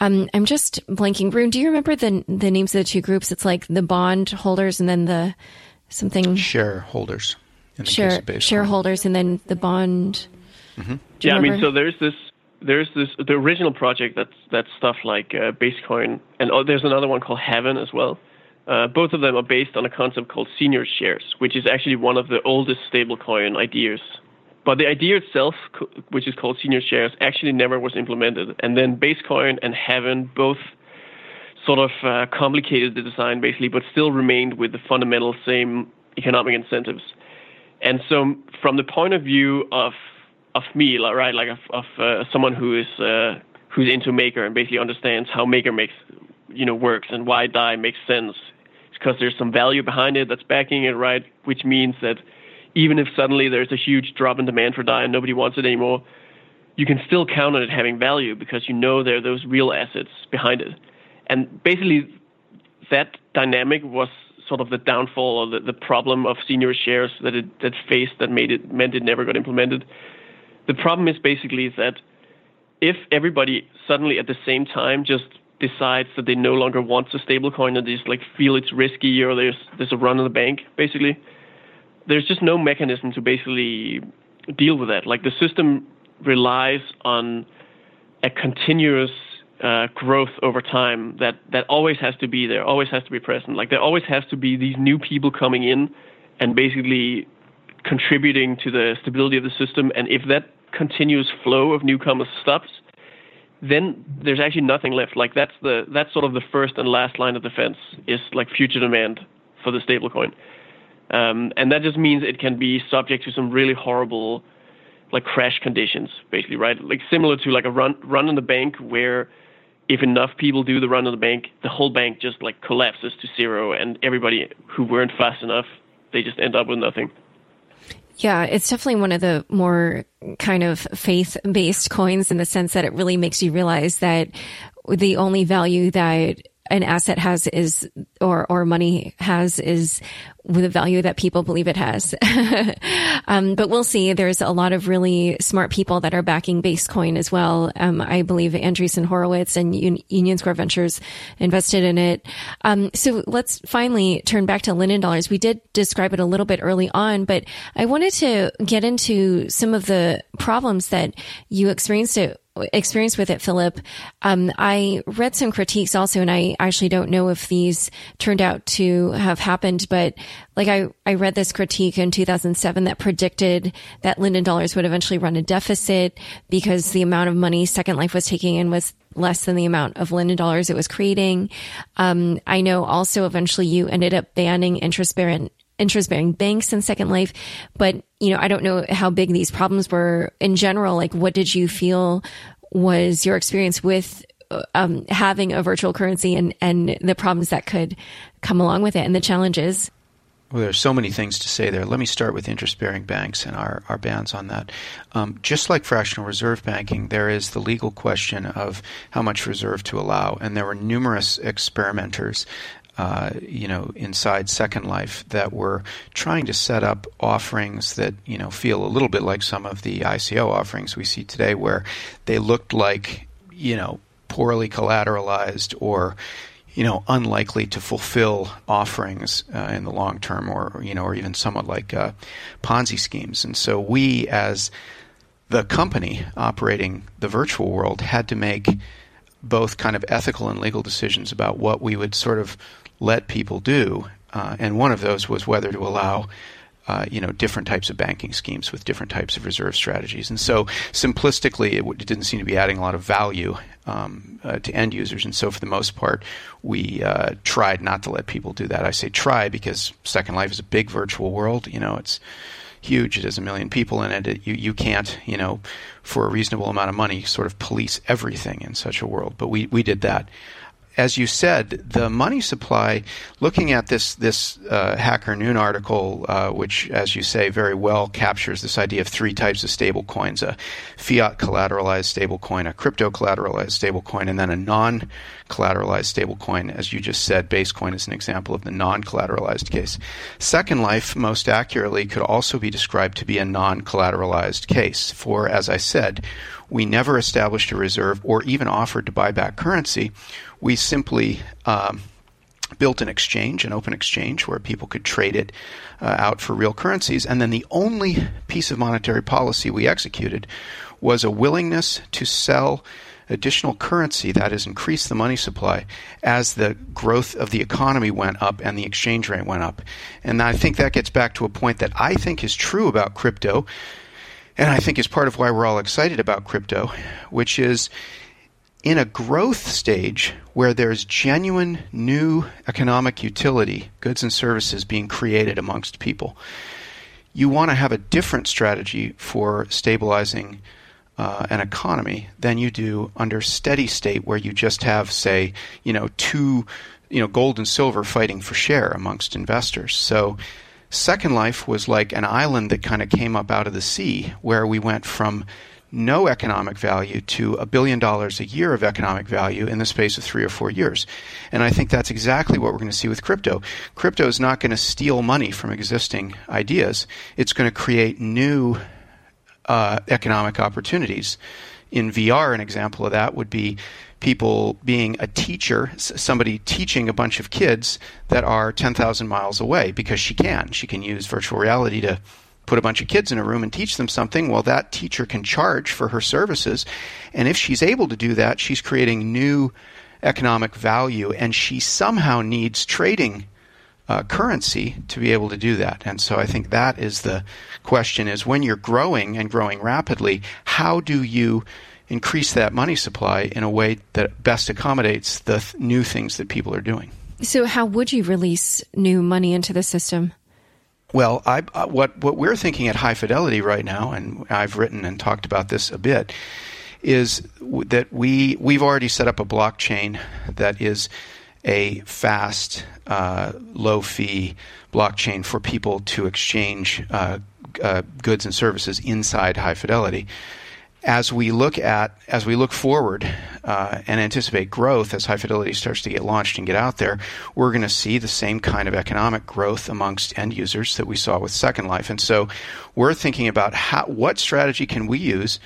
Um, I'm just blanking. Rune, do you remember the the names of the two groups? It's like the bond holders and then the something shareholders. Share shareholders and then the bond. Mm-hmm. Yeah, I mean, so there's this, there's this, the original project that's that's stuff like uh, Basecoin, and oh, there's another one called Heaven as well. Uh, both of them are based on a concept called senior shares, which is actually one of the oldest stablecoin ideas. But the idea itself, co- which is called senior shares, actually never was implemented. And then Basecoin and Heaven both sort of uh, complicated the design basically, but still remained with the fundamental same economic incentives. And so, from the point of view of Of me, right? Like of, of uh, someone who is uh, who's into Maker and basically understands how Maker makes, you know, works and why D A I makes sense. It's because there's some value behind it that's backing it, right? Which means that even if suddenly there's a huge drop in demand for D A I and nobody wants it anymore, you can still count on it having value because you know there are those real assets behind it. And basically, that dynamic was sort of the downfall or the, the problem of senior shares that it that faced that made it meant it never got implemented. The problem is basically that if everybody suddenly at the same time just decides that they no longer want a stablecoin and they just like feel it's risky or there's there's a run on the bank, basically, there's just no mechanism to basically deal with that. Like the system relies on a continuous Uh, growth over time that, that always has to be there, always has to be present. Like there always has to be these new people coming in and basically contributing to the stability of the system. And if that continuous flow of newcomers stops, then there's actually nothing left. Like that's the that's sort of the first and last line of defense is like future demand for the stablecoin. Um, and that just means it can be subject to some really horrible like crash conditions, basically, right? Like similar to like a run run on the bank where if enough people do the run on the bank, the whole bank just like collapses to zero and everybody who weren't fast enough, they just end up with nothing. Yeah, it's definitely one of the more kind of faith-based coins in the sense that it really makes you realize that the only value that an asset has is, or, or money has is the value that people believe it has. um, but we'll see. There's a lot of really smart people that are backing Basecoin as well. Um, I believe Andreessen Horowitz and Un- Union Square Ventures invested in it. Um, so let's finally turn back to Linden Dollars. We did describe it a little bit early on, but I wanted to get into some of the problems that you experienced it experience with it, Philip. Um, I read some critiques also, and I actually don't know if these turned out to have happened, but like I, I read this critique in two thousand seven that predicted that Linden Dollars would eventually run a deficit because the amount of money Second Life was taking in was less than the amount of Linden Dollars it was creating. Um, I know also eventually you ended up banning interest-bearing interest-bearing banks in Second Life, but you know, I don't know how big these problems were in general. Like, what did you feel was your experience with um, having a virtual currency and, and the problems that could come along with it and the challenges? Well, there's so many things to say there. Let me start with interest-bearing banks and our, our bans on that. Um, just like fractional reserve banking, there is the legal question of how much reserve to allow. And there were numerous experimenters Uh, you know, inside Second Life that were trying to set up offerings that, you know, feel a little bit like some of the I C O offerings we see today where they looked like, you know, poorly collateralized or, you know, unlikely to fulfill offerings uh, in the long term or, you know, or even somewhat like uh, Ponzi schemes. And so we, as the company operating the virtual world, had to make both kind of ethical and legal decisions about what we would sort of let people do, uh, and one of those was whether to allow, uh, you know, different types of banking schemes with different types of reserve strategies. And so, simplistically, it, w- it didn't seem to be adding a lot of value um, uh, to end users. And so, for the most part, we uh, tried not to let people do that. I say try because Second Life is a big virtual world. You know, it's huge. It has a million people in it. it. You you can't, you know, for a reasonable amount of money, sort of police everything in such a world. But we, we did that. As you said, the money supply, looking at this this uh, Hacker Noon article, uh, which, as you say, very well captures this idea of three types of stable coins, a fiat collateralized stable coin, a crypto collateralized stable coin, and then a non-collateralized stable coin. As you just said, Basecoin is an example of the non-collateralized case. Second Life, most accurately, could also be described to be a non-collateralized case. For, as I said, we never established a reserve or even offered to buy back currency. We simply um, built an exchange, an open exchange, where people could trade it uh, out for real currencies. And then the only piece of monetary policy we executed was a willingness to sell additional currency, that is, increase the money supply, as the growth of the economy went up and the exchange rate went up. And I think that gets back to a point that I think is true about crypto, and I think is part of why we're all excited about crypto, which is in a growth stage where there's genuine new economic utility, goods and services being created amongst people, you want to have a different strategy for stabilizing uh, an economy than you do under steady state where you just have, say, you know, two, you know, gold and silver fighting for share amongst investors. So Second Life was like an island that kind of came up out of the sea, where we went from no economic value to a billion dollars a year of economic value in the space of three or four years. And I think that's exactly what we're going to see with crypto. Crypto is not going to steal money from existing ideas. It's going to create new uh, economic opportunities. In V R, an example of that would be people being a teacher, somebody teaching a bunch of kids that are ten thousand miles away, because she can. She can use virtual reality to put a bunch of kids in a room and teach them something. Well, that teacher can charge for her services. And if she's able to do that, she's creating new economic value, and she somehow needs trading uh, currency to be able to do that. And so I think that is the question, is when you're growing and growing rapidly, how do you increase that money supply in a way that best accommodates the th- new things that people are doing? So how would you release new money into the system? Well, I, uh, what what we're thinking at High Fidelity right now, and I've written and talked about this a bit, is w- that we, we've already set up a blockchain that is a fast, uh, low-fee blockchain for people to exchange uh, uh, goods and services inside High Fidelity. As we look at, as we look forward uh, and anticipate growth as High Fidelity starts to get launched and get out there, we're going to see the same kind of economic growth amongst end users that we saw with Second Life. And so we're thinking about how, what strategy can we use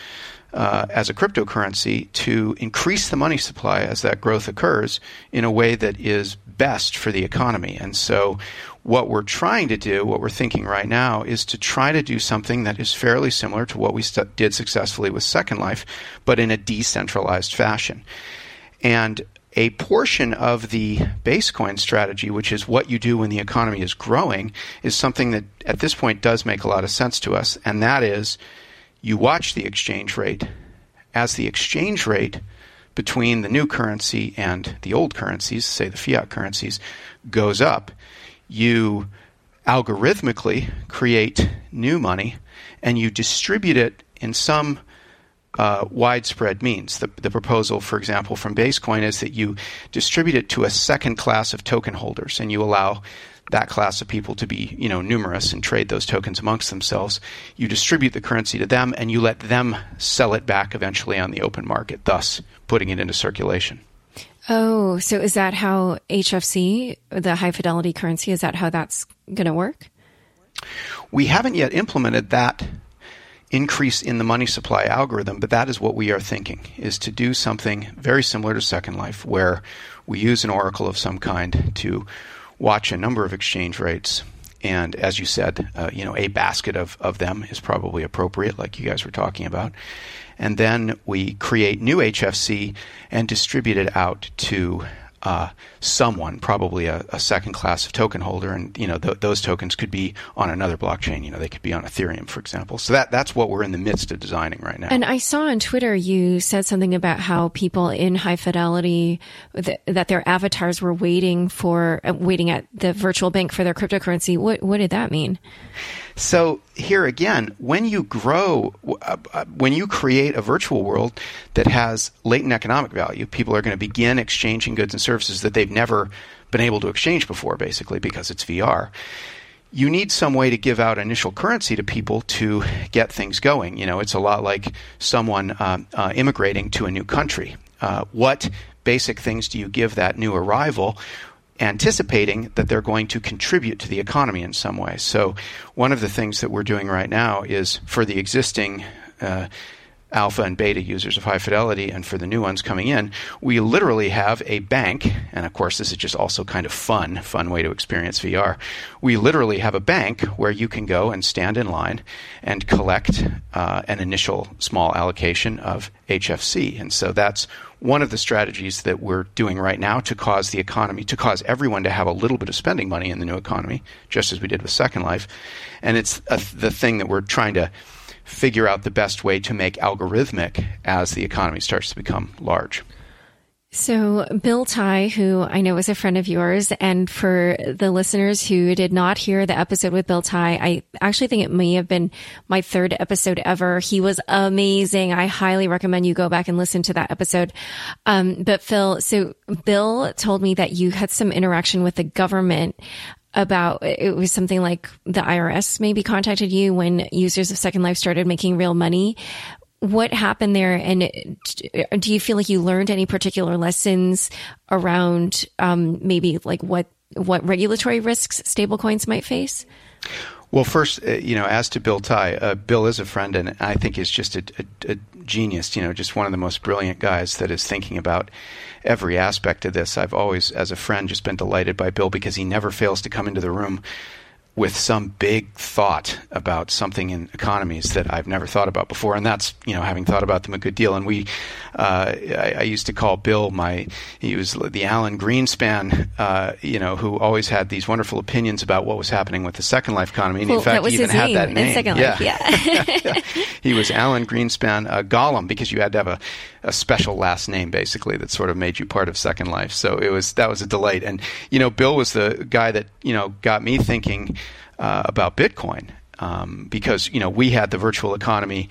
uh, as a cryptocurrency to increase the money supply as that growth occurs in a way that is best for the economy. And so what we're trying to do, what we're thinking right now, is to try to do something that is fairly similar to what we st- did successfully with Second Life, but in a decentralized fashion. And a portion of the Basecoin strategy, which is what you do when the economy is growing, is something that at this point does make a lot of sense to us. And that is, you watch the exchange rate. As the exchange rate between the new currency and the old currencies, say the fiat currencies, goes up, you algorithmically create new money and you distribute it in some uh, widespread means. The, the proposal, for example, from Basecoin is that you distribute it to a second class of token holders, and you allow that class of people to be, you know, numerous and trade those tokens amongst themselves. You distribute the currency to them and you let them sell it back eventually on the open market, thus putting it into circulation. Oh, so is that how H F C, the high fidelity currency, is that how that's going to work? We haven't yet implemented that increase in the money supply algorithm, but that is what we are thinking, is to do something very similar to Second Life, where we use an oracle of some kind to watch a number of exchange rates. And as you said, uh, you know, a basket of, of them is probably appropriate, like you guys were talking about. And then we create new H F C and distribute it out to uh, someone, probably a, a second class of token holder. And, you know, th- those tokens could be on another blockchain. You know, they could be on Ethereum, for example. So that, that's what we're in the midst of designing right now. And I saw on Twitter you said something about how people in High Fidelity, th- that their avatars were waiting for, uh, waiting at the virtual bank for their cryptocurrency. What, what did that mean? So here again, when you grow, when you create a virtual world that has latent economic value, people are going to begin exchanging goods and services that they've never been able to exchange before, basically, because it's V R. You need some way to give out initial currency to people to get things going. You know, it's a lot like someone um, uh, immigrating to a new country. Uh, what basic things do you give that new arrival, anticipating that they're going to contribute to the economy in some way? So one of the things that we're doing right now is, for the existing uh, alpha and beta users of High Fidelity and for the new ones coming in, we literally have a bank, and of course this is just also kind of fun, fun way to experience V R. We literally have a bank where you can go and stand in line and collect uh, an initial small allocation of H F C. And so that's one of the strategies that we're doing right now to cause the economy, to cause everyone to have a little bit of spending money in the new economy, just as we did with Second Life. And it's a, the thing that we're trying to figure out the best way to make algorithmic as the economy starts to become large. So Bill Tai, who I know is a friend of yours, and for the listeners who did not hear the episode with Bill Tai, I actually think it may have been my third episode ever. He was amazing. I highly recommend you go back and listen to that episode. Um, but Phil, so Bill told me that you had some interaction with the government about, it was something like the I R S maybe contacted you when users of Second Life started making real money. What happened there? And do you feel like you learned any particular lessons around um, maybe like what, what regulatory risks stablecoins might face? Well, first, you know, as to Bill Tai, uh, Bill is a friend, and I think he's just a, a, a genius, you know, just one of the most brilliant guys that is thinking about every aspect of this. I've always, as a friend, just been delighted by Bill because he never fails to come into the room with some big thought about something in economies that I've never thought about before. And that's, you know, having thought about them a good deal. And we, uh, I, I used to call Bill my, he was the Alan Greenspan, uh, you know, who always had these wonderful opinions about what was happening with the Second Life economy. And well, in fact, he even had that name. Second Life, yeah. yeah. yeah. He was Alan Greenspan uh, Gollum, because you had to have a, a special last name, basically, that sort of made you part of Second Life. So it was, that was a delight. And, you know, Bill was the guy that, you know, got me thinking Uh, about Bitcoin, um, because, you know, we had the virtual economy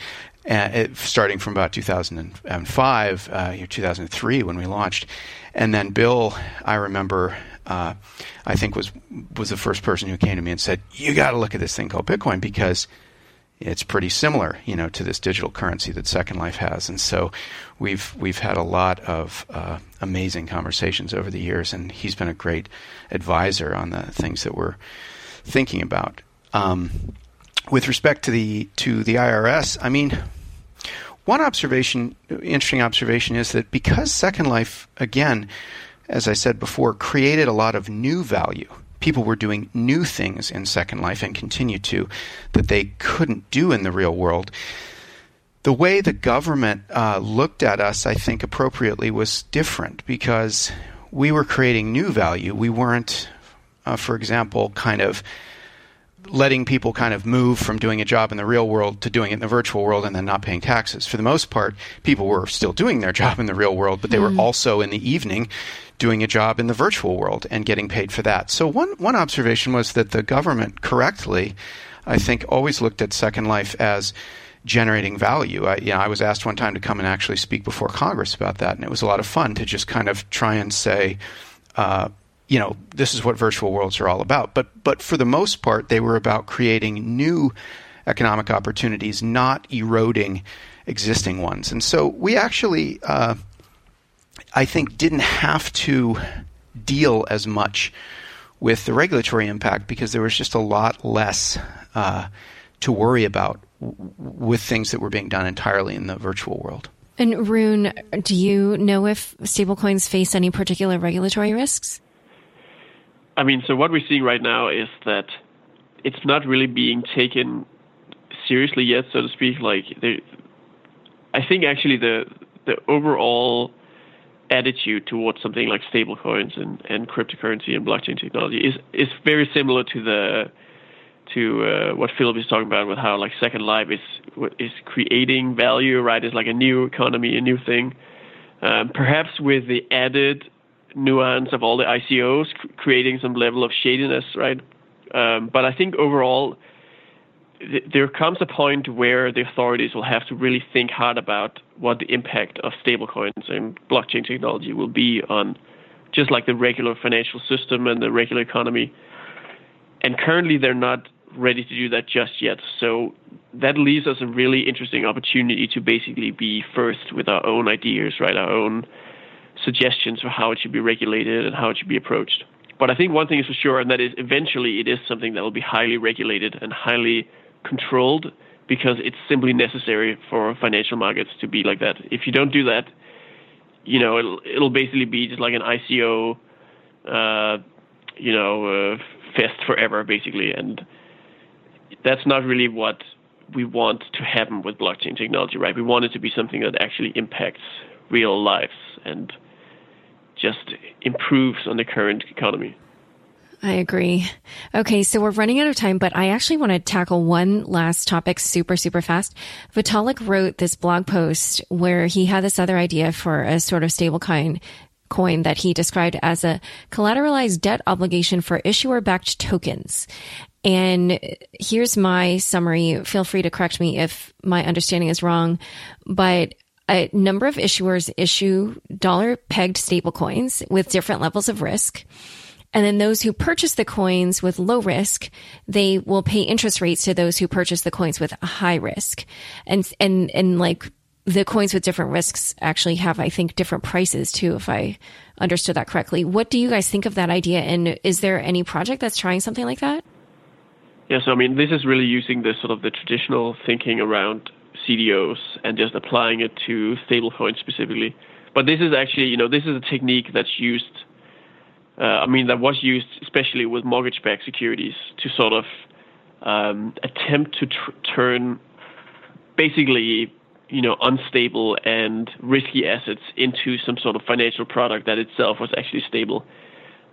uh, starting from about two thousand five, uh, two thousand three when we launched. And then Bill, I remember, uh, I think was was the first person who came to me and said, you got to look at this thing called Bitcoin because it's pretty similar, you know, to this digital currency that Second Life has. And so we've we've had a lot of uh, amazing conversations over the years, and he's been a great advisor on the things that we're thinking about. Um, with respect to the to the I R S, I mean, one observation, interesting observation, is that because Second Life, again, as I said before, created a lot of new value. People were doing new things in Second Life and continue to, that they couldn't do in the real world. The way the government uh, looked at us, I think appropriately, was different because we were creating new value. We weren't Uh, for example, kind of letting people kind of move from doing a job in the real world to doing it in the virtual world and then not paying taxes. For the most part, people were still doing their job in the real world, but they mm. were also in the evening doing a job in the virtual world and getting paid for that. So one, one observation was that the government correctly, I think, always looked at Second Life as generating value. I, you know, I was asked one time to come and actually speak before Congress about that, and it was a lot of fun to just kind of try and say, uh, you know, this is what virtual worlds are all about. But but for the most part, they were about creating new economic opportunities, not eroding existing ones. And so we actually, uh, I think, didn't have to deal as much with the regulatory impact because there was just a lot less uh, to worry about w- with things that were being done entirely in the virtual world. And Rune, do you know if stablecoins face any particular regulatory risks? I mean, so what we're seeing right now is that it's not really being taken seriously yet, so to speak. Like, they, I think actually the the overall attitude towards something like stablecoins and, and cryptocurrency and blockchain technology is, is very similar to the to uh, what Philip is talking about with how like Second Life is is creating value, right? It's like a new economy, a new thing, um, perhaps with the added nuance of all the I C Os creating some level of shadiness, right? Um, but I think overall, th- there comes a point where the authorities will have to really think hard about what the impact of stablecoins and blockchain technology will be on just like the regular financial system and the regular economy. And currently, they're not ready to do that just yet. So that leaves us a really interesting opportunity to basically be first with our own ideas, right? Our own suggestions for how it should be regulated and how it should be approached. But I think one thing is for sure, and that is eventually it is something that will be highly regulated and highly controlled because it's simply necessary for financial markets to be like that. If you don't do that, you know, it'll, it'll basically be just like an I C O, uh, you know, uh, fest forever, basically. And that's not really what we want to happen with blockchain technology, right? We want it to be something that actually impacts real lives and just improves on the current economy. I agree. Okay, so we're running out of time, but I actually want to tackle one last topic super, super fast. Vitalik wrote this blog post where he had this other idea for a sort of stablecoin coin that he described as a collateralized debt obligation for issuer-backed tokens. And here's my summary. Feel free to correct me if my understanding is wrong, but a number of issuers issue dollar-pegged stablecoins with different levels of risk. And then those who purchase the coins with low risk, they will pay interest rates to those who purchase the coins with a high risk. And, and, and like the coins with different risks actually have, I think, different prices too, if I understood that correctly. What do you guys think of that idea? And is there any project that's trying something like that? Yeah, so I mean, this is really using the sort of the traditional thinking around C D Os and just applying it to stablecoins specifically. But this is actually, you know, this is a technique that's used, uh, I mean, that was used especially with mortgage-backed securities to sort of um, attempt to tr- turn basically, you know, unstable and risky assets into some sort of financial product that itself was actually stable,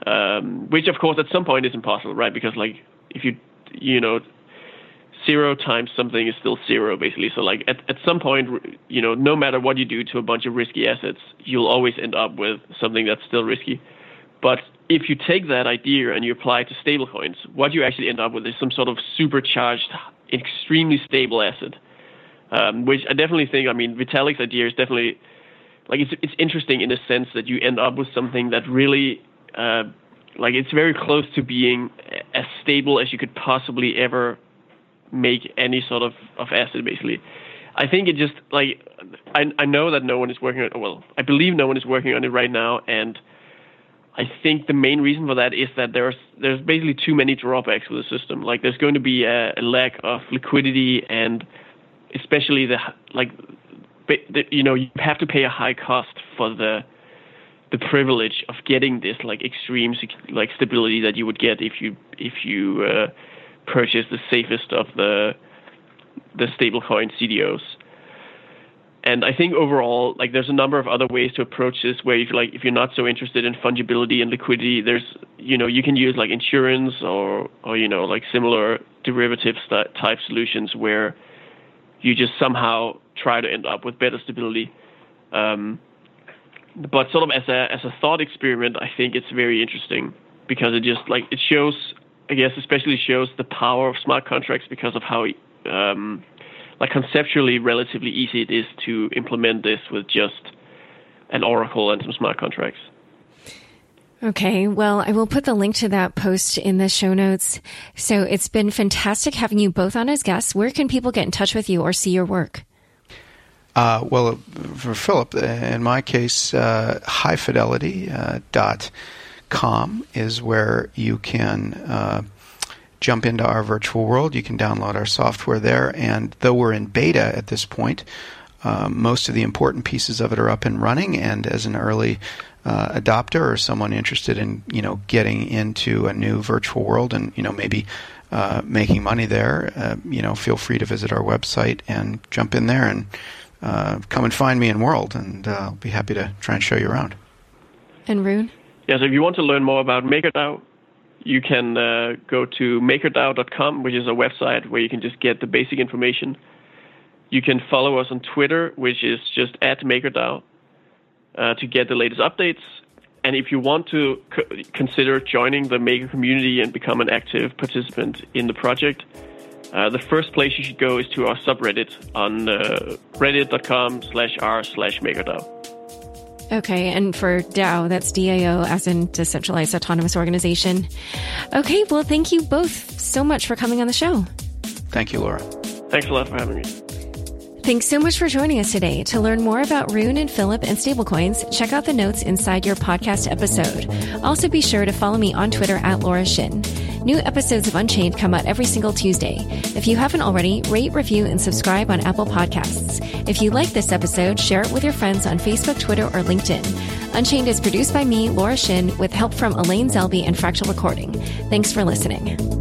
um, which, of course, at some point is impossible, right? Because, like, if you, you know, zero times something is still zero, basically. So, like, at, at some point, you know, no matter what you do to a bunch of risky assets, you'll always end up with something that's still risky. But if you take that idea and you apply it to stablecoins, what you actually end up with is some sort of supercharged, extremely stable asset, um, which I definitely think, I mean, Vitalik's idea is definitely, like, it's it's interesting in the sense that you end up with something that really, uh, like, it's very close to being as stable as you could possibly ever make any sort of, of asset, basically. I think it just, like, I I know that no one is working on, well, I believe no one is working on it right now, and I think the main reason for that is that there's there's basically too many drawbacks with the system. Like, there's going to be a, a lack of liquidity, and especially the, like, the, you know, you have to pay a high cost for the the privilege of getting this, like, extreme, like, stability that you would get if you, if you, uh, purchase the safest of the the stablecoin C D Os. And I think overall, like, there's a number of other ways to approach this where if, like, if you're not so interested in fungibility and liquidity, there's, you know, you can use, like, insurance or, or, you know, like, similar derivative st- type solutions where you just somehow try to end up with better stability. Um, but sort of as a as a thought experiment, I think it's very interesting because it just, like, it shows, I guess, especially shows the power of smart contracts because of how, um, like, conceptually relatively easy it is to implement this with just an oracle and some smart contracts. Okay, well, I will put the link to that post in the show notes. So it's been fantastic having you both on as guests. Where can people get in touch with you or see your work? Uh, well, for Philip, in my case, uh, high fidelity dot com is where you can uh, jump into our virtual world. You can download our software there. And though we're in beta at this point, uh, most of the important pieces of it are up and running. And as an early uh, adopter or someone interested in, you know, getting into a new virtual world and, you know, maybe uh, making money there, uh, you know, feel free to visit our website and jump in there and uh, come and find me in World. And uh, I'll be happy to try and show you around. And Rune? Yeah, so if you want to learn more about MakerDAO, you can uh, go to maker dao dot com, which is a website where you can just get the basic information. You can follow us on Twitter, which is just at MakerDAO, uh, to get the latest updates. And if you want to co- consider joining the Maker community and become an active participant in the project, uh, the first place you should go is to our subreddit on uh, reddit.com slash r slash MakerDAO. Okay, and for DAO, that's D A O as in Decentralized Autonomous Organization. Okay, well, thank you both so much for coming on the show. Thank you, Laura. Thanks a lot for having me. Thanks so much for joining us today. To learn more about Rune and Philip and stablecoins, check out the notes inside your podcast episode. Also, be sure to follow me on Twitter at Laura Shin. New episodes of Unchained come out every single Tuesday. If you haven't already, rate, review, and subscribe on Apple Podcasts. If you like this episode, share it with your friends on Facebook, Twitter, or LinkedIn. Unchained is produced by me, Laura Shin, with help from Elaine Zelby and Fractal Recording. Thanks for listening.